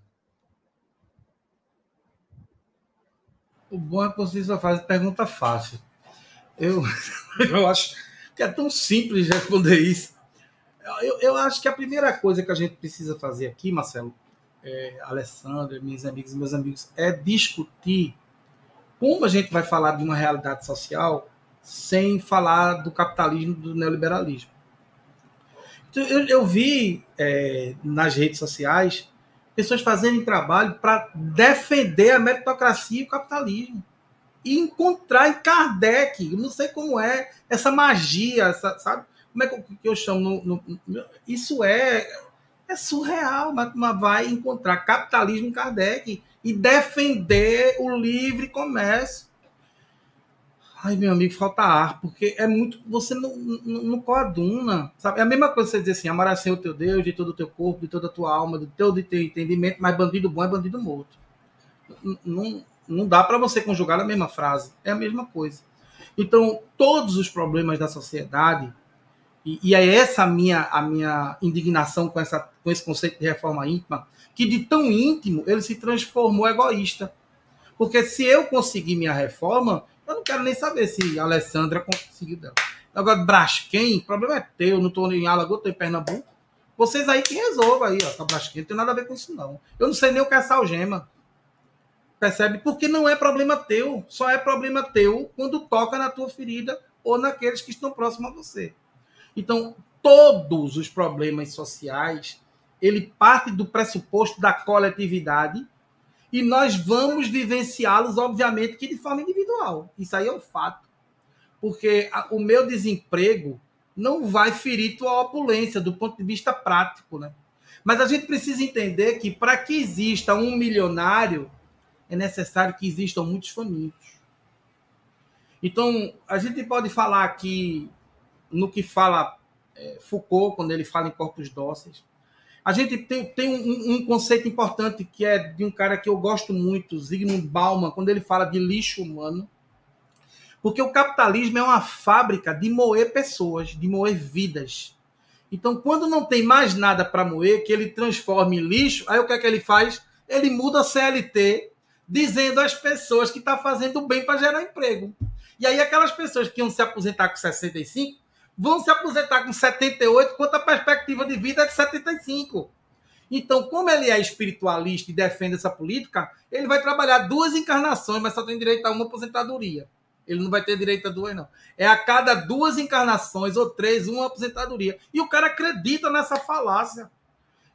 O bom é que vocês só fazem pergunta fácil. Eu acho que é tão simples responder isso. Eu acho que a primeira coisa que a gente precisa fazer aqui, Marcelo, Alessandra, minhas amigas e meus amigos, é discutir como a gente vai falar de uma realidade social sem falar do capitalismo, do neoliberalismo. Então, eu vi nas redes sociais pessoas fazerem trabalho para defender a meritocracia e o capitalismo. E encontrar em Kardec, eu não sei como é, essa magia, sabe? Como é que eu chamo? Isso é surreal, mas vai encontrar capitalismo em Kardec e defender o livre comércio. Ai, meu amigo, falta ar, porque é muito. Você não coaduna, sabe? É a mesma coisa você dizer assim: amarás o teu Deus de todo o teu corpo, de toda a tua alma, de teu entendimento, mas bandido bom é bandido morto. Não dá para você conjugar a mesma frase. É a mesma coisa. Então, todos os problemas da sociedade, e é essa a minha indignação com esse conceito de reforma íntima, que de tão íntimo ele se transformou egoísta. Porque se eu conseguir minha reforma, eu não quero nem saber se a Alessandra conseguiu dela. Agora, Braskem, o problema é teu, não estou em Alagoas, estou em Pernambuco. Vocês aí que resolvam aí, ó, Braskem, não tem nada a ver com isso, não. Eu não sei nem o que é essa algema. Percebe? Porque não é problema teu, só é problema teu quando toca na tua ferida ou naqueles que estão próximos a você. Então, todos os problemas sociais, ele parte do pressuposto da coletividade e nós vamos vivenciá-los, obviamente, que de forma individual. Isso aí é um fato. Porque o meu desemprego não vai ferir tua opulência do ponto de vista prático, né? Mas a gente precisa entender que para que exista um milionário, é necessário que existam muitos famintos. Então, a gente pode falar aqui no que fala Foucault, quando ele fala em corpos dóceis. A gente tem um conceito importante que é de um cara que eu gosto muito, Zygmunt Bauman, quando ele fala de lixo humano, porque o capitalismo é uma fábrica de moer pessoas, de moer vidas. Então, quando não tem mais nada para moer, que ele transforma em lixo, aí o que é que ele faz? Ele muda a CLT, dizendo às pessoas que está fazendo bem para gerar emprego. E aí aquelas pessoas que iam se aposentar com 65 vão se aposentar com 78, quanto a perspectiva de vida é de 75. Então, como ele é espiritualista e defende essa política, ele vai trabalhar 2 encarnações, mas só tem direito a 1 aposentadoria. Ele não vai ter direito a 2, não. É a cada 2 encarnações ou 3, 1 aposentadoria. E o cara acredita nessa falácia.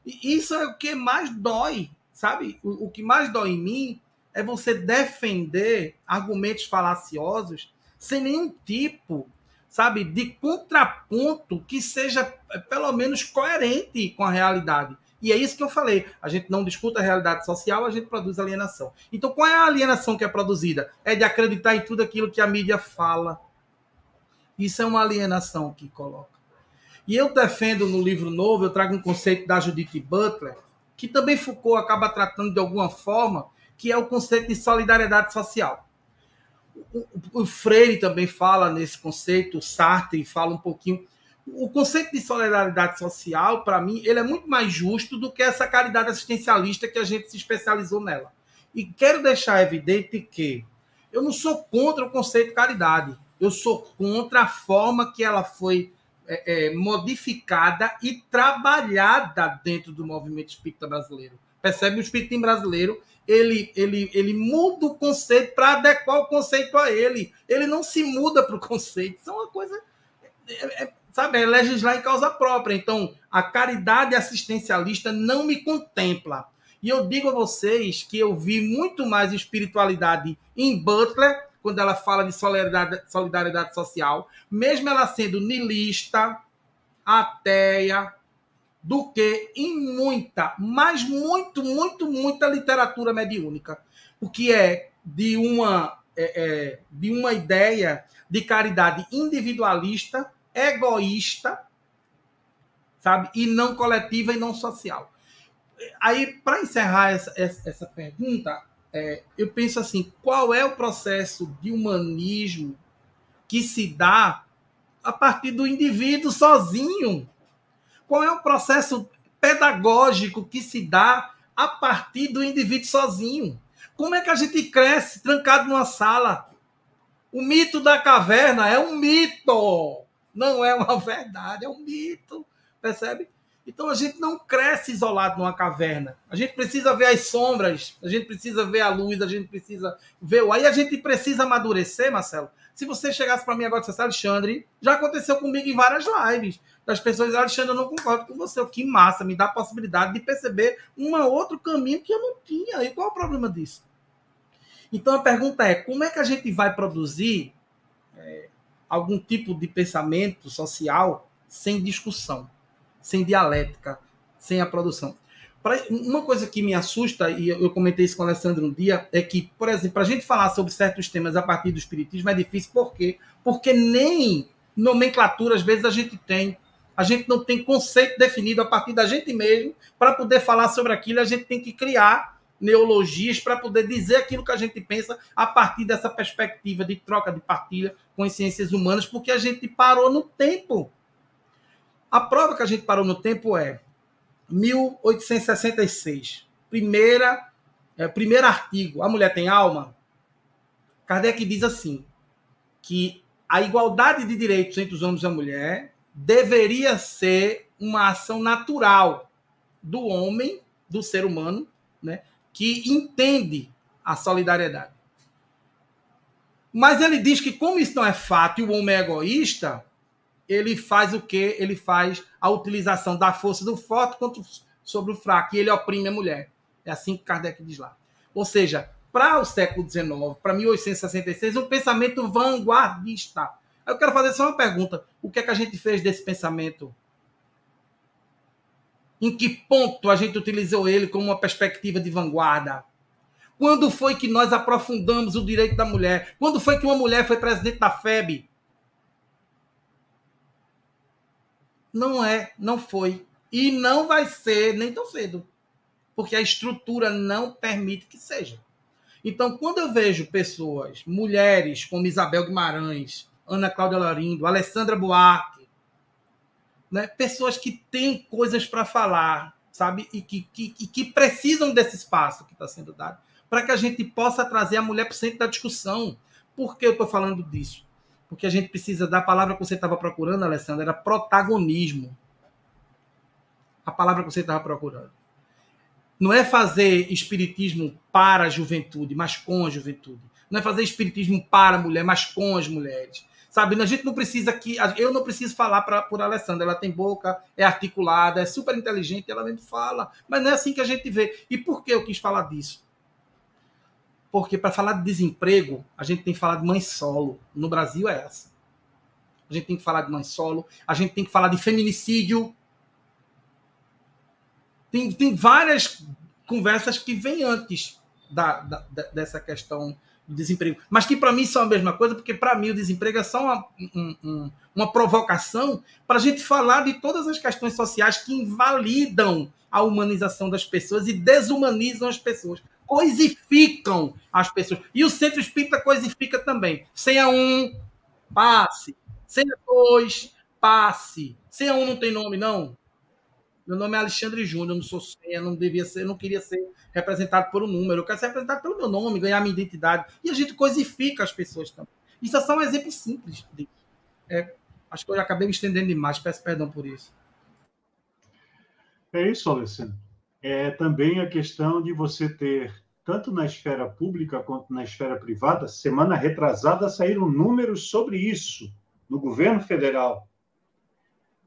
E isso é o que mais dói, sabe? O que mais dói em mim é você defender argumentos falaciosos sem nenhum tipo, sabe, de contraponto que seja pelo menos coerente com a realidade. E é isso que eu falei. A gente não discuta a realidade social, a gente produz alienação. Então, qual é a alienação que é produzida? É de acreditar em tudo aquilo que a mídia fala. Isso é uma alienação que coloca. E eu defendo no livro novo, eu trago um conceito da Judith Butler, que também Foucault acaba tratando de alguma forma, que é o conceito de solidariedade social. O Freire também fala nesse conceito, o Sartre fala um pouquinho. O conceito de solidariedade social, para mim, ele é muito mais justo do que essa caridade assistencialista que a gente se especializou nela. E quero deixar evidente que eu não sou contra o conceito de caridade, eu sou contra a forma que ela foi modificada e trabalhada dentro do movimento espírita brasileiro. Percebe? O espiritismo brasileiro, ele muda o conceito para adequar o conceito a ele. Ele não se muda para o conceito. Isso é uma coisa... sabe, é legislar em causa própria. Então, a caridade assistencialista não me contempla. E eu digo a vocês que eu vi muito mais espiritualidade em Butler, quando ela fala de solidariedade social, mesmo ela sendo niilista, ateia, do que em muita, mas muita literatura mediúnica. O que é de uma ideia de caridade individualista, egoísta, sabe? E não coletiva e não social. Aí, para encerrar essa pergunta, eu penso assim, qual é o processo de humanismo que se dá a partir do indivíduo sozinho? Qual é o processo pedagógico que se dá a partir do indivíduo sozinho? Como é que a gente cresce trancado numa sala? O mito da caverna é um mito. Não é uma verdade, é um mito, percebe? Então a gente não cresce isolado numa caverna. A gente precisa ver as sombras, a gente precisa ver a luz, a gente precisa ver o ar. E a gente precisa amadurecer, Marcelo. Se você chegasse para mim agora e dissesse, Alexandre, já aconteceu comigo em várias lives, das pessoas, Alexandre, eu não concordo com você. Que massa, me dá a possibilidade de perceber um outro caminho que eu não tinha. E qual é o problema disso? Então a pergunta é, como é que a gente vai produzir... algum tipo de pensamento social sem discussão, sem dialética, sem a produção. Uma coisa que me assusta, e eu comentei isso com o Alessandro um dia, é que, por exemplo, para a gente falar sobre certos temas a partir do espiritismo é difícil. Por quê? Porque nem nomenclatura, às vezes, a gente tem. A gente não tem conceito definido a partir da gente mesmo. Para poder falar sobre aquilo, a gente tem que criar neologias para poder dizer aquilo que a gente pensa a partir dessa perspectiva de troca, de partilha com as ciências humanas, porque a gente parou no tempo. A prova que a gente parou no tempo é 1866, primeiro artigo, A Mulher Tem Alma. Kardec diz assim, que a igualdade de direitos entre os homens e a mulher deveria ser uma ação natural do homem, do ser humano, né? Que entende a solidariedade. Mas ele diz que, como isso não é fato e o homem é egoísta, ele faz o quê? Ele faz a utilização da força do forte contra sobre o fraco, e ele oprime a mulher. É assim que Kardec diz lá. Ou seja, para o século XIX, para 1866, um pensamento vanguardista. Eu quero fazer só uma pergunta. O que é que a gente fez desse pensamento? Em que ponto a gente utilizou ele como uma perspectiva de vanguarda? Quando foi que nós aprofundamos o direito da mulher? Quando foi que uma mulher foi presidente da FEB? Não é, não foi. E não vai ser nem tão cedo, porque a estrutura não permite que seja. Então, quando eu vejo pessoas, mulheres como Isabel Guimarães, Ana Cláudia Larindo, Alessandra Buarque, né, pessoas que têm coisas para falar, sabe, e que precisam desse espaço que está sendo dado, para que a gente possa trazer a mulher para o centro da discussão. Por que eu estou falando disso? Porque a gente precisa da palavra que você estava procurando, Alessandra, era protagonismo. A palavra que você estava procurando. Não é fazer espiritismo para a juventude, mas com a juventude. Não é fazer espiritismo para a mulher, mas com as mulheres. Sabe, a gente não precisa que... Eu não preciso falar por Alessandra. Ela tem boca, é articulada, é super inteligente, ela mesmo fala. Mas não é assim que a gente vê. E por que eu quis falar disso? Porque para falar de desemprego, a gente tem que falar de mãe solo. No Brasil é essa. A gente tem que falar de mãe solo, a gente tem que falar de feminicídio. Tem várias conversas que vêm antes dessa questão do desemprego. Mas que para mim são a mesma coisa, porque para mim o desemprego é só uma provocação para a gente falar de todas as questões sociais que invalidam a humanização das pessoas e desumanizam as pessoas. Coisificam as pessoas. E o centro espírita coisifica também. Senha 1, passe. Senha 2, passe. Senha 1 não tem nome, não. Meu nome é Alexandre Júnior, eu não sou senha, não devia ser, não queria ser representado por um número. Eu quero ser representado pelo meu nome, ganhar minha identidade. E a gente coisifica as pessoas também. Isso é só um exemplo simples disso. Acho que eu já acabei me estendendo demais, peço perdão por isso. É isso, Alessandro. É também a questão de você ter, tanto na esfera pública quanto na esfera privada, semana retrasada saíram números sobre isso no governo federal.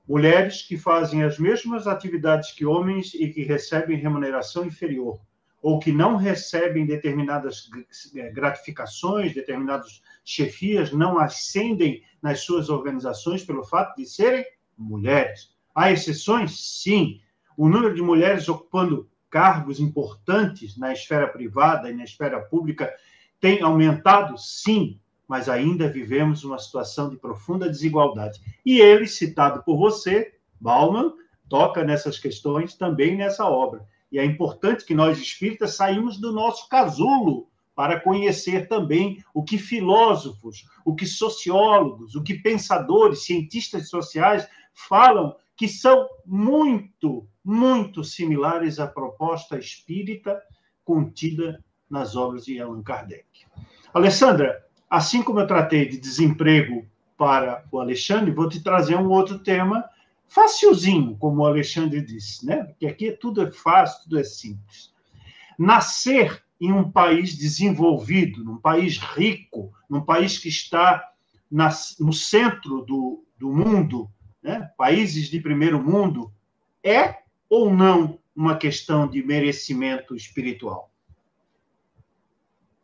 Mulheres que fazem as mesmas atividades que homens e que recebem remuneração inferior, ou que não recebem determinadas gratificações, determinadas chefias, não ascendem nas suas organizações pelo fato de serem mulheres. Há exceções? Sim. O número de mulheres ocupando cargos importantes na esfera privada e na esfera pública tem aumentado, sim, mas ainda vivemos uma situação de profunda desigualdade. E ele, citado por você, Bauman, toca nessas questões também nessa obra. E é importante que nós, espíritas, saímos do nosso casulo para conhecer também o que filósofos, o que sociólogos, o que pensadores, cientistas sociais falam, que são muito, muito similares à proposta espírita contida nas obras de Allan Kardec. Alessandra, assim como eu tratei de desemprego para o Alexandre, vou te trazer um outro tema facilzinho, como o Alexandre disse, né? Porque aqui tudo é fácil, tudo é simples. Nascer em um país desenvolvido, num país rico, num país que está no centro do mundo, né? Países de primeiro mundo, é ou não uma questão de merecimento espiritual?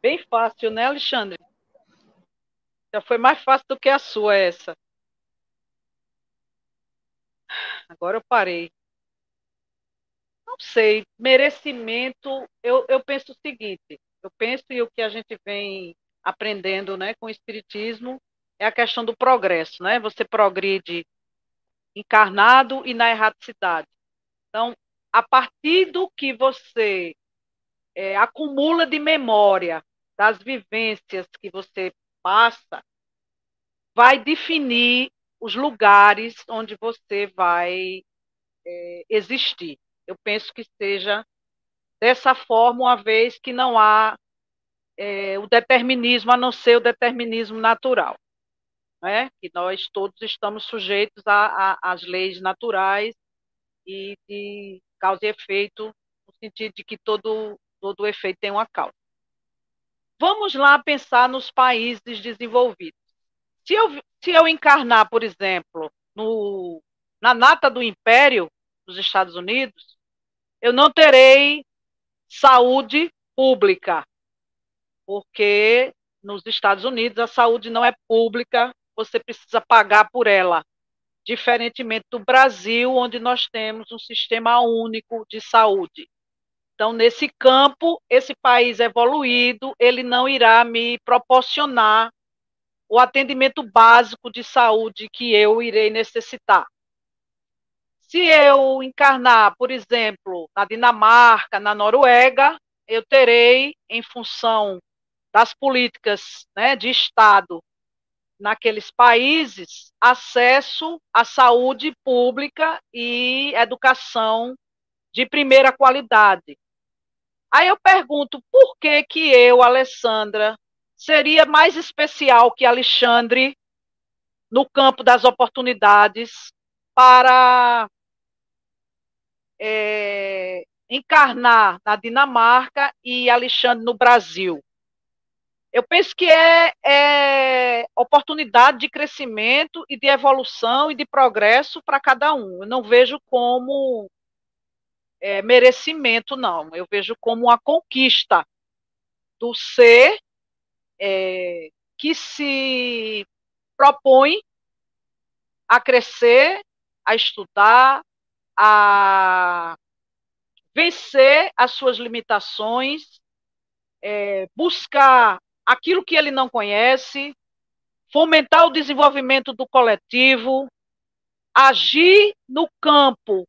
Bem fácil, né, Alexandre? Já foi mais fácil do que a sua, essa. Agora eu parei. Não sei, merecimento, eu penso o seguinte, eu penso, e o que a gente vem aprendendo, né, com o espiritismo é a questão do progresso, né? Você progride encarnado e na erraticidade. Então, a partir do que você acumula de memória das vivências que você passa, vai definir os lugares onde você vai existir. Eu penso que seja dessa forma, uma vez que não há o determinismo, a não ser o determinismo natural. Né? Que nós todos estamos sujeitos às leis naturais e de causa e efeito, no sentido de que todo efeito tem uma causa. Vamos lá pensar nos países desenvolvidos. Se eu encarnar, por exemplo, na nata do império, nos Estados Unidos, eu não terei saúde pública, porque nos Estados Unidos a saúde não é pública, você precisa pagar por ela, diferentemente do Brasil, onde nós temos um sistema único de saúde. Então, nesse campo, esse país evoluído, ele não irá me proporcionar o atendimento básico de saúde que eu irei necessitar. Se eu encarnar, por exemplo, na Dinamarca, na Noruega, eu terei, em função das políticas, né, de Estado naqueles países, acesso à saúde pública e educação de primeira qualidade. Aí eu pergunto, por que que eu, Alessandra, seria mais especial que Alexandre no campo das oportunidades para encarnar na Dinamarca e Alexandre no Brasil? Eu penso que é oportunidade de crescimento e de evolução e de progresso para cada um. Eu não vejo como merecimento, não. Eu vejo como uma conquista do ser que se propõe a crescer, a estudar, a vencer as suas limitações, buscar aquilo que ele não conhece, fomentar o desenvolvimento do coletivo, agir no campo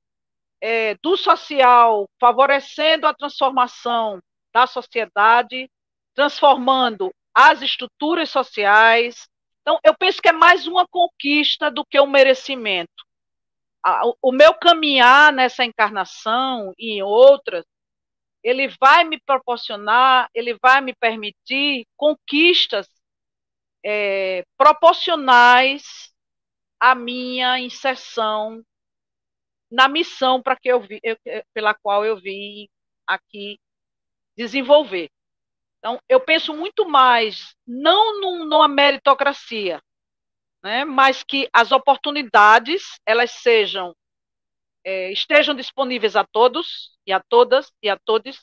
do social, favorecendo a transformação da sociedade, transformando as estruturas sociais. Então, eu penso que é mais uma conquista do que um merecimento. O meu caminhar nessa encarnação e em outras, ele vai me proporcionar, ele vai me permitir conquistas proporcionais à minha inserção na missão para que pela qual eu vim aqui desenvolver. Então, eu penso muito mais, não numa meritocracia, né, mas que as oportunidades elas sejam estejam disponíveis a todos e a todas e a todes,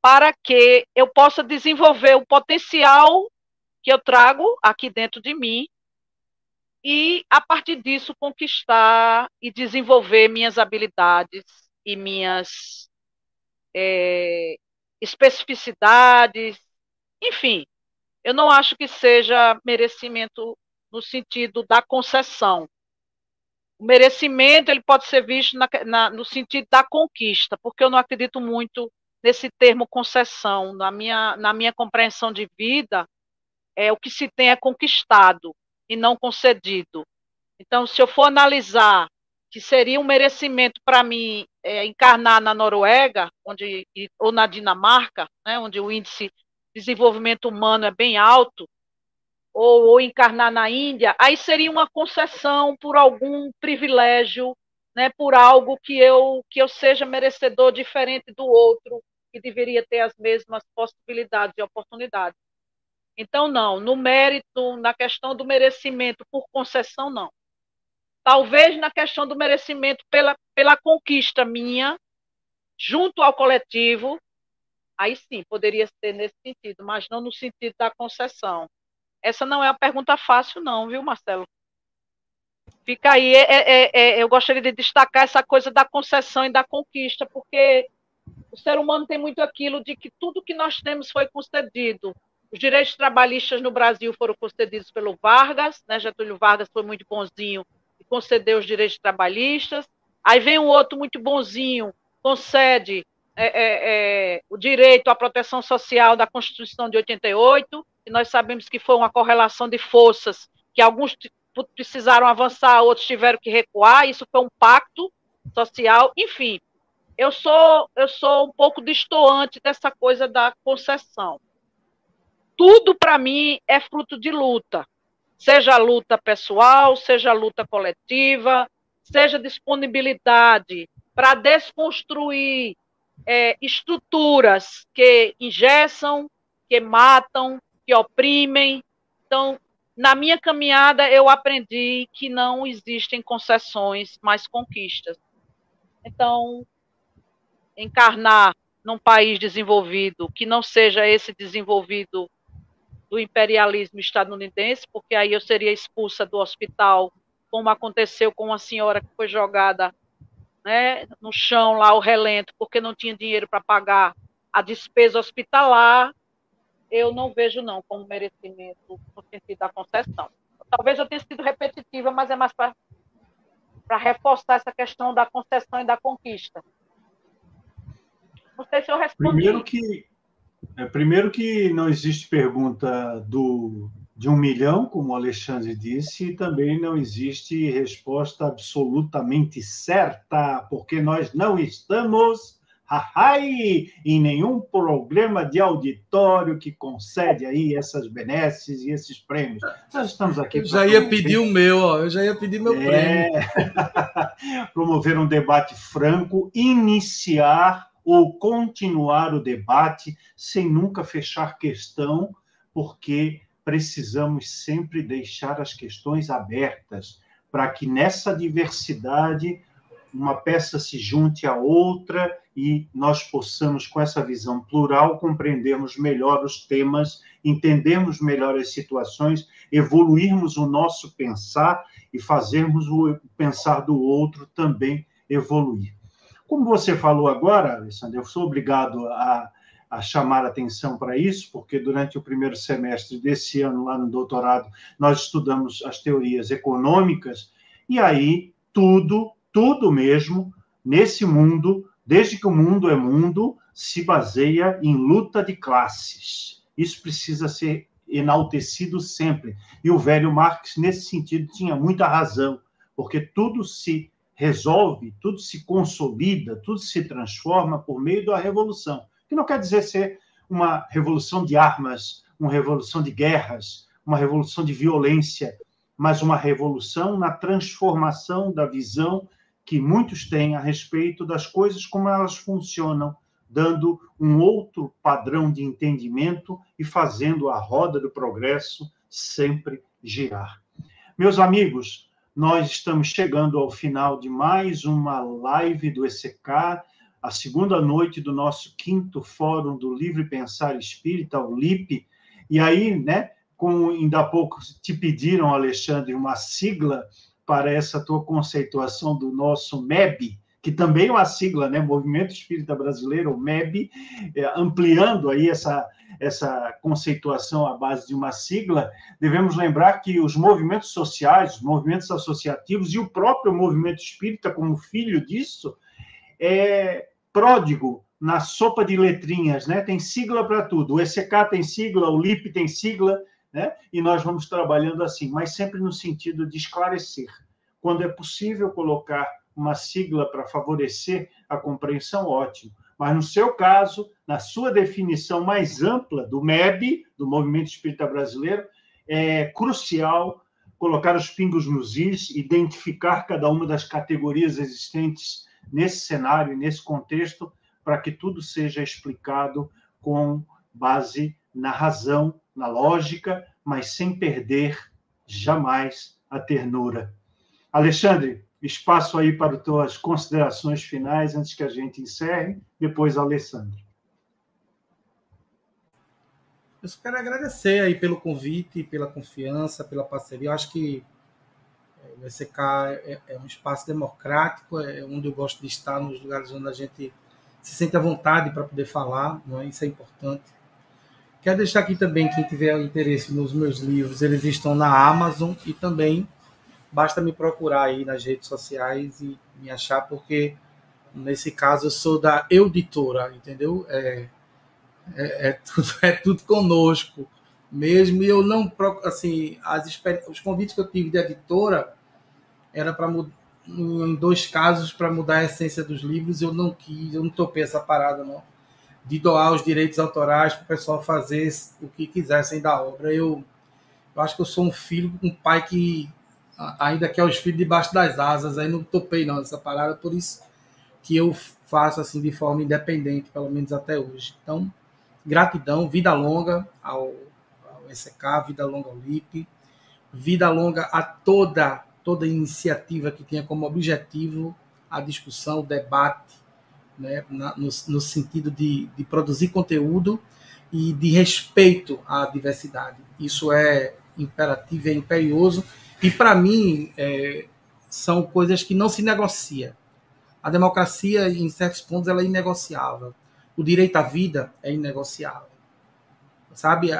para que eu possa desenvolver o potencial que eu trago aqui dentro de mim e, a partir disso, conquistar e desenvolver minhas habilidades e minhas especificidades. Enfim, eu não acho que seja merecimento no sentido da concessão. O merecimento ele pode ser visto no sentido da conquista, porque eu não acredito muito nesse termo concessão. Na minha compreensão de vida, o que se tem é conquistado e não concedido. Então, se eu for analisar que seria um merecimento para mim encarnar na Noruega ou na Dinamarca, né, onde o índice de desenvolvimento humano é bem alto, ou encarnar na Índia, aí seria uma concessão por algum privilégio, né, por algo que eu seja merecedor diferente do outro, que deveria ter as mesmas possibilidades e oportunidades. Então, não, no mérito, na questão do merecimento por concessão, não. Talvez na questão do merecimento pela conquista minha, junto ao coletivo, aí sim, poderia ser nesse sentido, mas não no sentido da concessão. Essa não é uma pergunta fácil, não, viu, Marcelo? Fica aí. Eu gostaria de destacar essa coisa da concessão e da conquista, porque o ser humano tem muito aquilo de que tudo que nós temos foi concedido. Os direitos trabalhistas no Brasil foram concedidos pelo Vargas, né? Getúlio Vargas foi muito bonzinho e concedeu os direitos trabalhistas. Aí vem um outro muito bonzinho, concede o direito à proteção social da Constituição de 88, e nós sabemos que foi uma correlação de forças, que alguns precisaram avançar, outros tiveram que recuar, isso foi um pacto social, enfim. Eu sou um pouco destoante dessa coisa da concessão. Tudo, para mim, é fruto de luta, seja luta pessoal, seja luta coletiva, seja disponibilidade para desconstruir estruturas que engessam, que matam, que oprimem. Então, na minha caminhada, eu aprendi que não existem concessões, mas conquistas. Então, encarnar num país desenvolvido, que não seja esse desenvolvido do imperialismo estadunidense, porque aí eu seria expulsa do hospital, como aconteceu com uma senhora que foi jogada, né, no chão, lá ao relento, porque não tinha dinheiro para pagar a despesa hospitalar. Eu não vejo, não, como merecimento no sentido da concessão. Talvez eu tenha sido repetitiva, mas é mais para para reforçar essa questão da concessão e da conquista. Não sei se eu respondi. Primeiro que não existe pergunta de 1 milhão, como o Alexandre disse, e também não existe resposta absolutamente certa, porque nós não estamos em nenhum problema de auditório que concede aí essas benesses e esses prêmios. Nós estamos aqui... Eu já ia pedir meu prêmio. Promover um debate franco, iniciar ou continuar o debate sem nunca fechar questão, porque precisamos sempre deixar as questões abertas para que nessa diversidade uma peça se junte à outra e nós possamos, com essa visão plural, compreendermos melhor os temas, entendermos melhor as situações, evoluirmos o nosso pensar e fazermos o pensar do outro também evoluir. Como você falou agora, Alessandra, eu sou obrigado a chamar atenção para isso, porque durante o primeiro semestre desse ano, lá no doutorado, nós estudamos as teorias econômicas, e aí tudo mesmo, nesse mundo... Desde que o mundo é mundo, se baseia em luta de classes. Isso precisa ser enaltecido sempre. E o velho Marx, nesse sentido, tinha muita razão, porque tudo se resolve, tudo se consolida, tudo se transforma por meio da revolução, que não quer dizer ser uma revolução de armas, uma revolução de guerras, uma revolução de violência, mas uma revolução na transformação da visão que muitos têm a respeito das coisas, como elas funcionam, dando um outro padrão de entendimento e fazendo a roda do progresso sempre girar. Meus amigos, nós estamos chegando ao final de mais uma live do ECK, a segunda noite do nosso 5º Fórum do Livre Pensar Espírita, o LIPE, e aí, né, como ainda há pouco te pediram, Alexandre, uma sigla para essa tua conceituação do nosso MEB, que também é uma sigla, né? Movimento Espírita Brasileiro, o MEB, ampliando aí essa conceituação à base de uma sigla, devemos lembrar que os movimentos sociais, os movimentos associativos e o próprio movimento espírita, como filho disso, é pródigo na sopa de letrinhas, né? Tem sigla para tudo. O ECK tem sigla, o LIPE tem sigla, né? E nós vamos trabalhando assim, mas sempre no sentido de esclarecer. Quando é possível colocar uma sigla para favorecer a compreensão, ótimo. Mas, no seu caso, na sua definição mais ampla do MEB, do Movimento Espírita Brasileiro, é crucial colocar os pingos nos is, identificar cada uma das categorias existentes nesse cenário, nesse contexto, para que tudo seja explicado com base na razão, na lógica, mas sem perder jamais a ternura. Alexandre, espaço aí para as tuas considerações finais antes que a gente encerre, depois a Alessandra. Eu só quero agradecer aí pelo convite, pela confiança, pela parceria. Eu acho que o ECK é um espaço democrático, é onde eu gosto de estar, nos lugares onde a gente se sente à vontade para poder falar, não é? Isso é importante. Quero deixar aqui também, quem tiver interesse nos meus livros, eles estão na Amazon e também basta me procurar aí nas redes sociais e me achar, porque nesse caso eu sou da editora, entendeu? É tudo conosco mesmo. E eu não procuro, assim, os convites que eu tive de editora era para mudar, em 2 casos, para mudar a essência dos livros. Eu não topei essa parada, não, de doar os direitos autorais para o pessoal fazer o que quisessem da obra. Eu acho que eu sou um filho, um pai que ainda quer os filhos debaixo das asas, aí não topei não essa parada, por isso que eu faço assim de forma independente, pelo menos até hoje. Então, gratidão, vida longa ao ECK, vida longa ao LIPE, vida longa a toda iniciativa que tenha como objetivo a discussão, o debate, né, no sentido de produzir conteúdo e de respeito à diversidade. Isso é imperativo, é imperioso, e, para mim, são coisas que não se negocia. A democracia, em certos pontos, ela é inegociável. O direito à vida é inegociável. Sabe?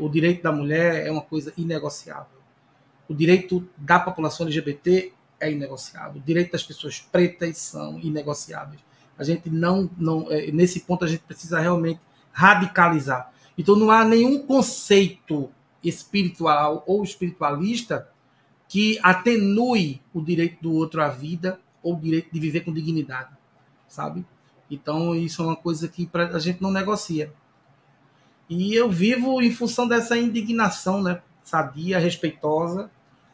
O direito da mulher é uma coisa inegociável. O direito da população LGBT é inegociável. O direito das pessoas pretas são inegociáveis. A gente nesse ponto a gente precisa realmente radicalizar. Então não há nenhum conceito espiritual ou espiritualista que atenue o direito do outro à vida ou o direito de viver com dignidade, sabe? Então isso é uma coisa que a gente não negocia. E eu vivo em função dessa indignação, né? Sadia, respeitosa,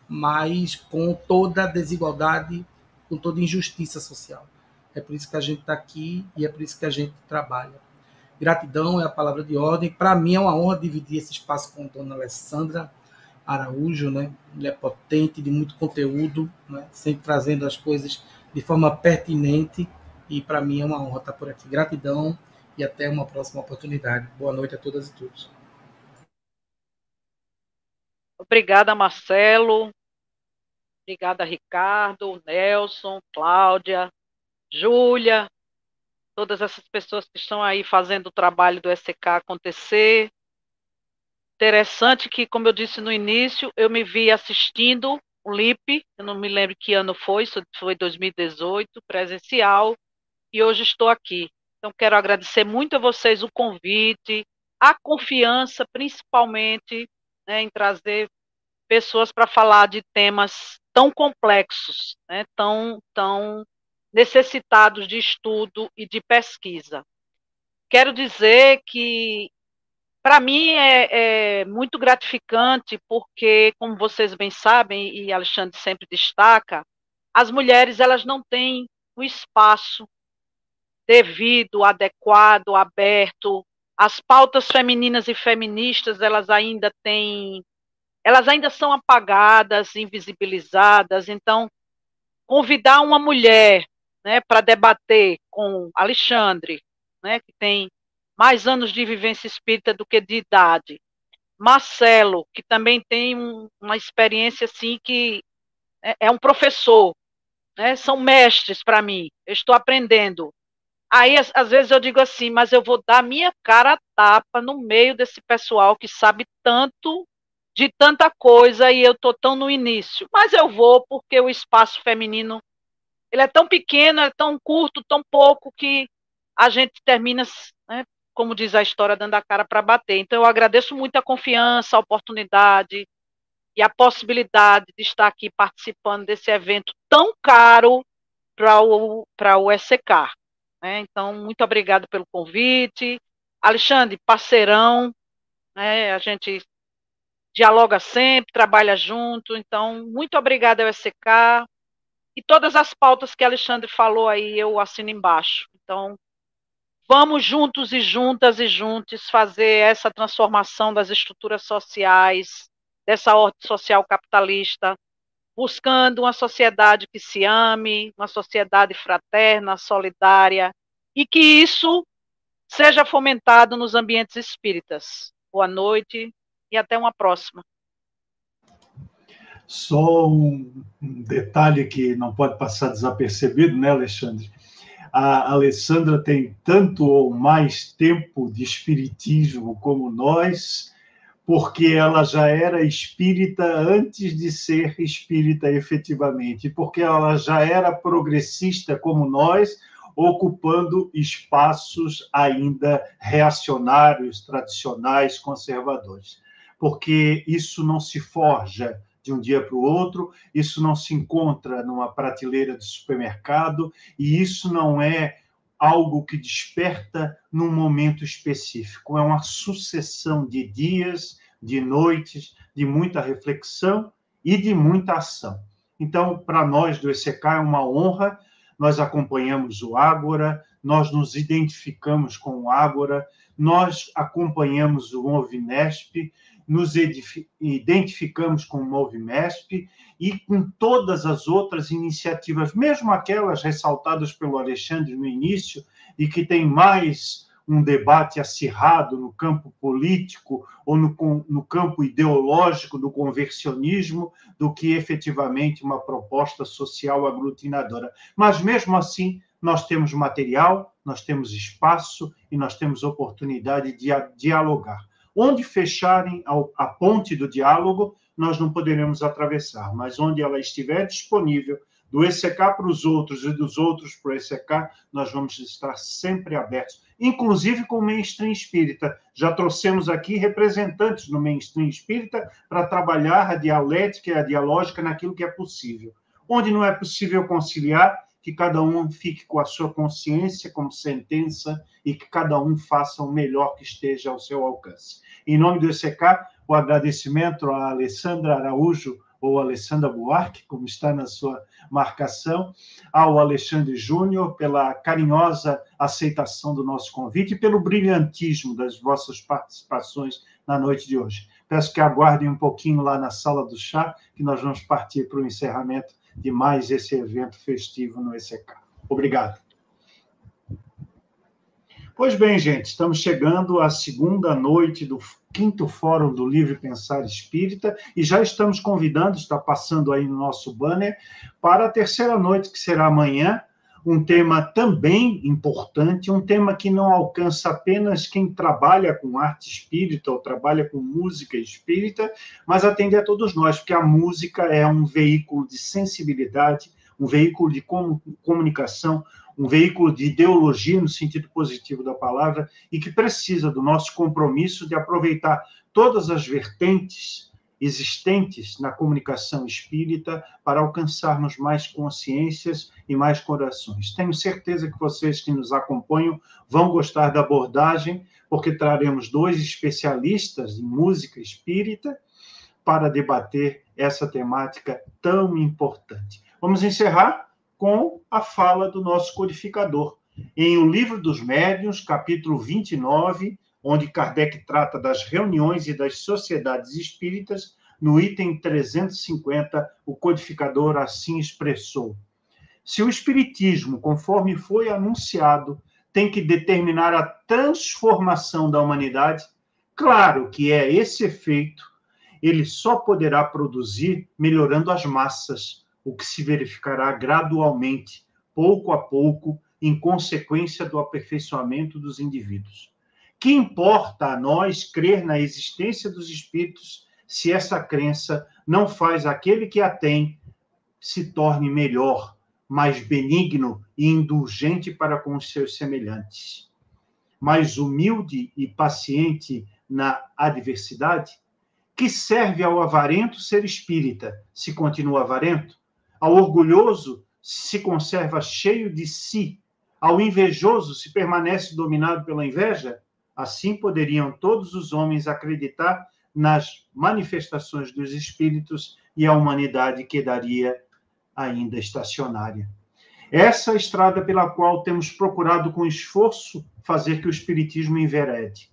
mas com toda a desigualdade, com toda a injustiça social. É por isso que a gente está aqui e é por isso que a gente trabalha. Gratidão é a palavra de ordem. Para mim é uma honra dividir esse espaço com a dona Alessandra Araújo, né? Mulher potente, de muito conteúdo, né? Sempre trazendo as coisas de forma pertinente. E para mim é uma honra estar por aqui. Gratidão e até uma próxima oportunidade. Boa noite a todas e todos. Obrigada, Marcelo. Obrigada, Ricardo, Nelson, Cláudia, Júlia, todas essas pessoas que estão aí fazendo o trabalho do ECK acontecer. Interessante que, como eu disse no início, eu me vi assistindo o LIPE, eu não me lembro que ano foi, isso foi 2018, presencial, e hoje estou aqui. Então, quero agradecer muito a vocês o convite, a confiança, principalmente, né, em trazer pessoas para falar de temas tão complexos, né, tão necessitados de estudo e de pesquisa. Quero dizer que, para mim, é muito gratificante, porque, como vocês bem sabem, e Alexandre sempre destaca, as mulheres elas não têm um espaço devido, adequado, aberto. As pautas femininas e feministas, elas ainda são apagadas, invisibilizadas. Então, convidar uma mulher, né, para debater com Alexandre, né, que tem mais anos de vivência espírita do que de idade, Marcelo, que também tem uma experiência assim, que é um professor, né, são mestres para mim, eu estou aprendendo. Aí, às vezes, eu digo assim, mas eu vou dar minha cara a tapa no meio desse pessoal que sabe tanto de tanta coisa e eu estou tão no início. Mas eu vou, porque o espaço feminino ele é tão pequeno, é tão curto, tão pouco, que a gente termina, né, como diz a história, dando a cara para bater. Então, eu agradeço muito a confiança, a oportunidade e a possibilidade de estar aqui participando desse evento tão caro para o ECK. Então, muito obrigado pelo convite. Alexandre, parceirão, né? A gente dialoga sempre, trabalha junto. Então, muito obrigada ao ECK. E todas as pautas que Alexandre falou aí, eu assino embaixo. Então, vamos juntos e juntas e juntos fazer essa transformação das estruturas sociais, dessa ordem social capitalista, buscando uma sociedade que se ame, uma sociedade fraterna, solidária, e que isso seja fomentado nos ambientes espíritas. Boa noite e até uma próxima. Só um detalhe que não pode passar desapercebido, né, Alexandre? A Alessandra tem tanto ou mais tempo de espiritismo como nós, porque ela já era espírita antes de ser espírita efetivamente, porque ela já era progressista como nós, ocupando espaços ainda reacionários, tradicionais, conservadores. Porque isso não se forja de um dia para o outro, isso não se encontra numa prateleira de supermercado, e isso não é algo que desperta num momento específico. É uma sucessão de dias, de noites, de muita reflexão e de muita ação. Então, para nós do ECK é uma honra, nós acompanhamos o Ágora, nós nos identificamos com o Ágora, nós acompanhamos o Movimesp, nos identificamos com o Movimesp e com todas as outras iniciativas, mesmo aquelas ressaltadas pelo Alexandre no início e que tem mais um debate acirrado no campo político ou no campo ideológico do conversionismo do que efetivamente uma proposta social aglutinadora. Mas, mesmo assim, nós temos material, nós temos espaço e nós temos oportunidade de dialogar. Onde fecharem a ponte do diálogo, nós não poderemos atravessar, mas onde ela estiver disponível, do ECK para os outros e dos outros para o ECK, nós vamos estar sempre abertos, inclusive com o mainstream espírita. Já trouxemos aqui representantes do mainstream espírita para trabalhar a dialética e a dialógica naquilo que é possível. Onde não é possível conciliar, que cada um fique com a sua consciência como sentença e que cada um faça o melhor que esteja ao seu alcance. Em nome do ECK, o agradecimento a Alessandra Araújo, ou Alessandra Buarque, como está na sua marcação, ao Alexandre Júnior pela carinhosa aceitação do nosso convite e pelo brilhantismo das vossas participações na noite de hoje. Peço que aguardem um pouquinho lá na sala do chá, que nós vamos partir para o encerramento de mais esse evento festivo no ECK. Obrigado. Pois bem, gente, estamos chegando à segunda noite do quinto Fórum do Livre Pensar Espírita e já estamos convidando, está passando aí no nosso banner, para a terceira noite, que será amanhã, um tema também importante, um tema que não alcança apenas quem trabalha com arte espírita ou trabalha com música espírita, mas atende a todos nós, porque a música é um veículo de sensibilidade, um veículo de comunicação, um veículo de ideologia no sentido positivo da palavra e que precisa do nosso compromisso de aproveitar todas as vertentes existentes na comunicação espírita para alcançarmos mais consciências e mais corações. Tenho certeza que vocês que nos acompanham vão gostar da abordagem, porque traremos dois especialistas em música espírita para debater essa temática tão importante. Vamos encerrar com a fala do nosso codificador. Em O Livro dos Médiuns, capítulo 29, onde Kardec trata das reuniões e das sociedades espíritas, no item 350, o codificador assim expressou: se o espiritismo, conforme foi anunciado, tem que determinar a transformação da humanidade, claro que é esse efeito, ele só poderá produzir melhorando as massas, o que se verificará gradualmente, pouco a pouco, em consequência do aperfeiçoamento dos indivíduos. Que importa a nós crer na existência dos espíritos se essa crença não faz aquele que a tem se torne melhor, mais benigno e indulgente para com os seus semelhantes, mais humilde e paciente na adversidade? Que serve ao avarento ser espírita, se continua avarento? Ao orgulhoso, se conserva cheio de si? Ao invejoso, se permanece dominado pela inveja? Assim poderiam todos os homens acreditar nas manifestações dos espíritos e a humanidade quedaria ainda estacionária. Essa é a estrada pela qual temos procurado com esforço fazer que o espiritismo enverede.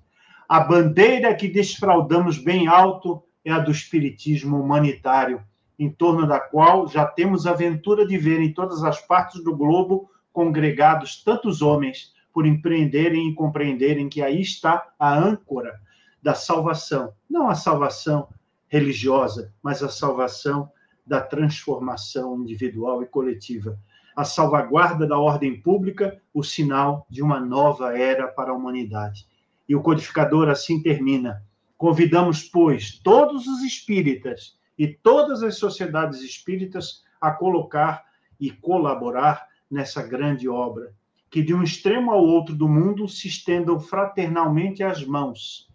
A bandeira que desfraldamos bem alto é a do espiritismo humanitário, em torno da qual já temos a ventura de ver em todas as partes do globo congregados tantos homens, por empreenderem e compreenderem que aí está a âncora da salvação, não a salvação religiosa, mas a salvação da transformação individual e coletiva, a salvaguarda da ordem pública, o sinal de uma nova era para a humanidade. E o codificador assim termina: convidamos, pois, todos os espíritas e todas as sociedades espíritas a colocar e colaborar nessa grande obra, que de um extremo ao outro do mundo se estendam fraternalmente as mãos,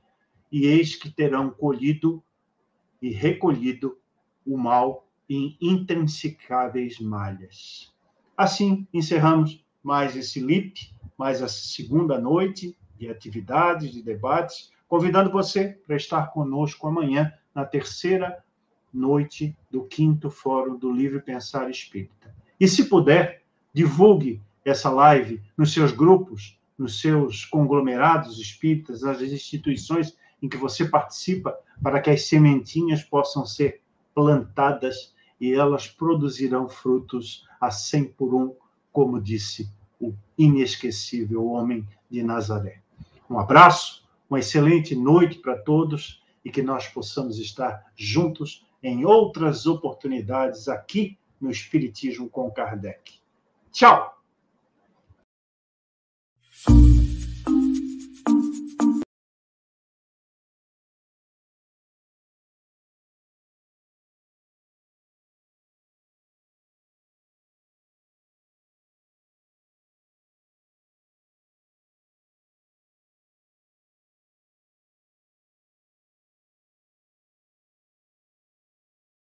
e eis que terão colhido e recolhido o mal em intrinsecáveis malhas. Assim, encerramos mais esse LIPE, mais a segunda noite de atividades, de debates, convidando você para estar conosco amanhã, na terceira noite do quinto Fórum do Livre Pensar Espírita. E, se puder, divulgue essa live nos seus grupos, nos seus conglomerados espíritas, nas instituições em que você participa, para que as sementinhas possam ser plantadas e elas produzirão frutos a 100 por 1, como disse o inesquecível homem de Nazaré. Um abraço, uma excelente noite para todos e que nós possamos estar juntos em outras oportunidades aqui no Espiritismo com Kardec. Tchau!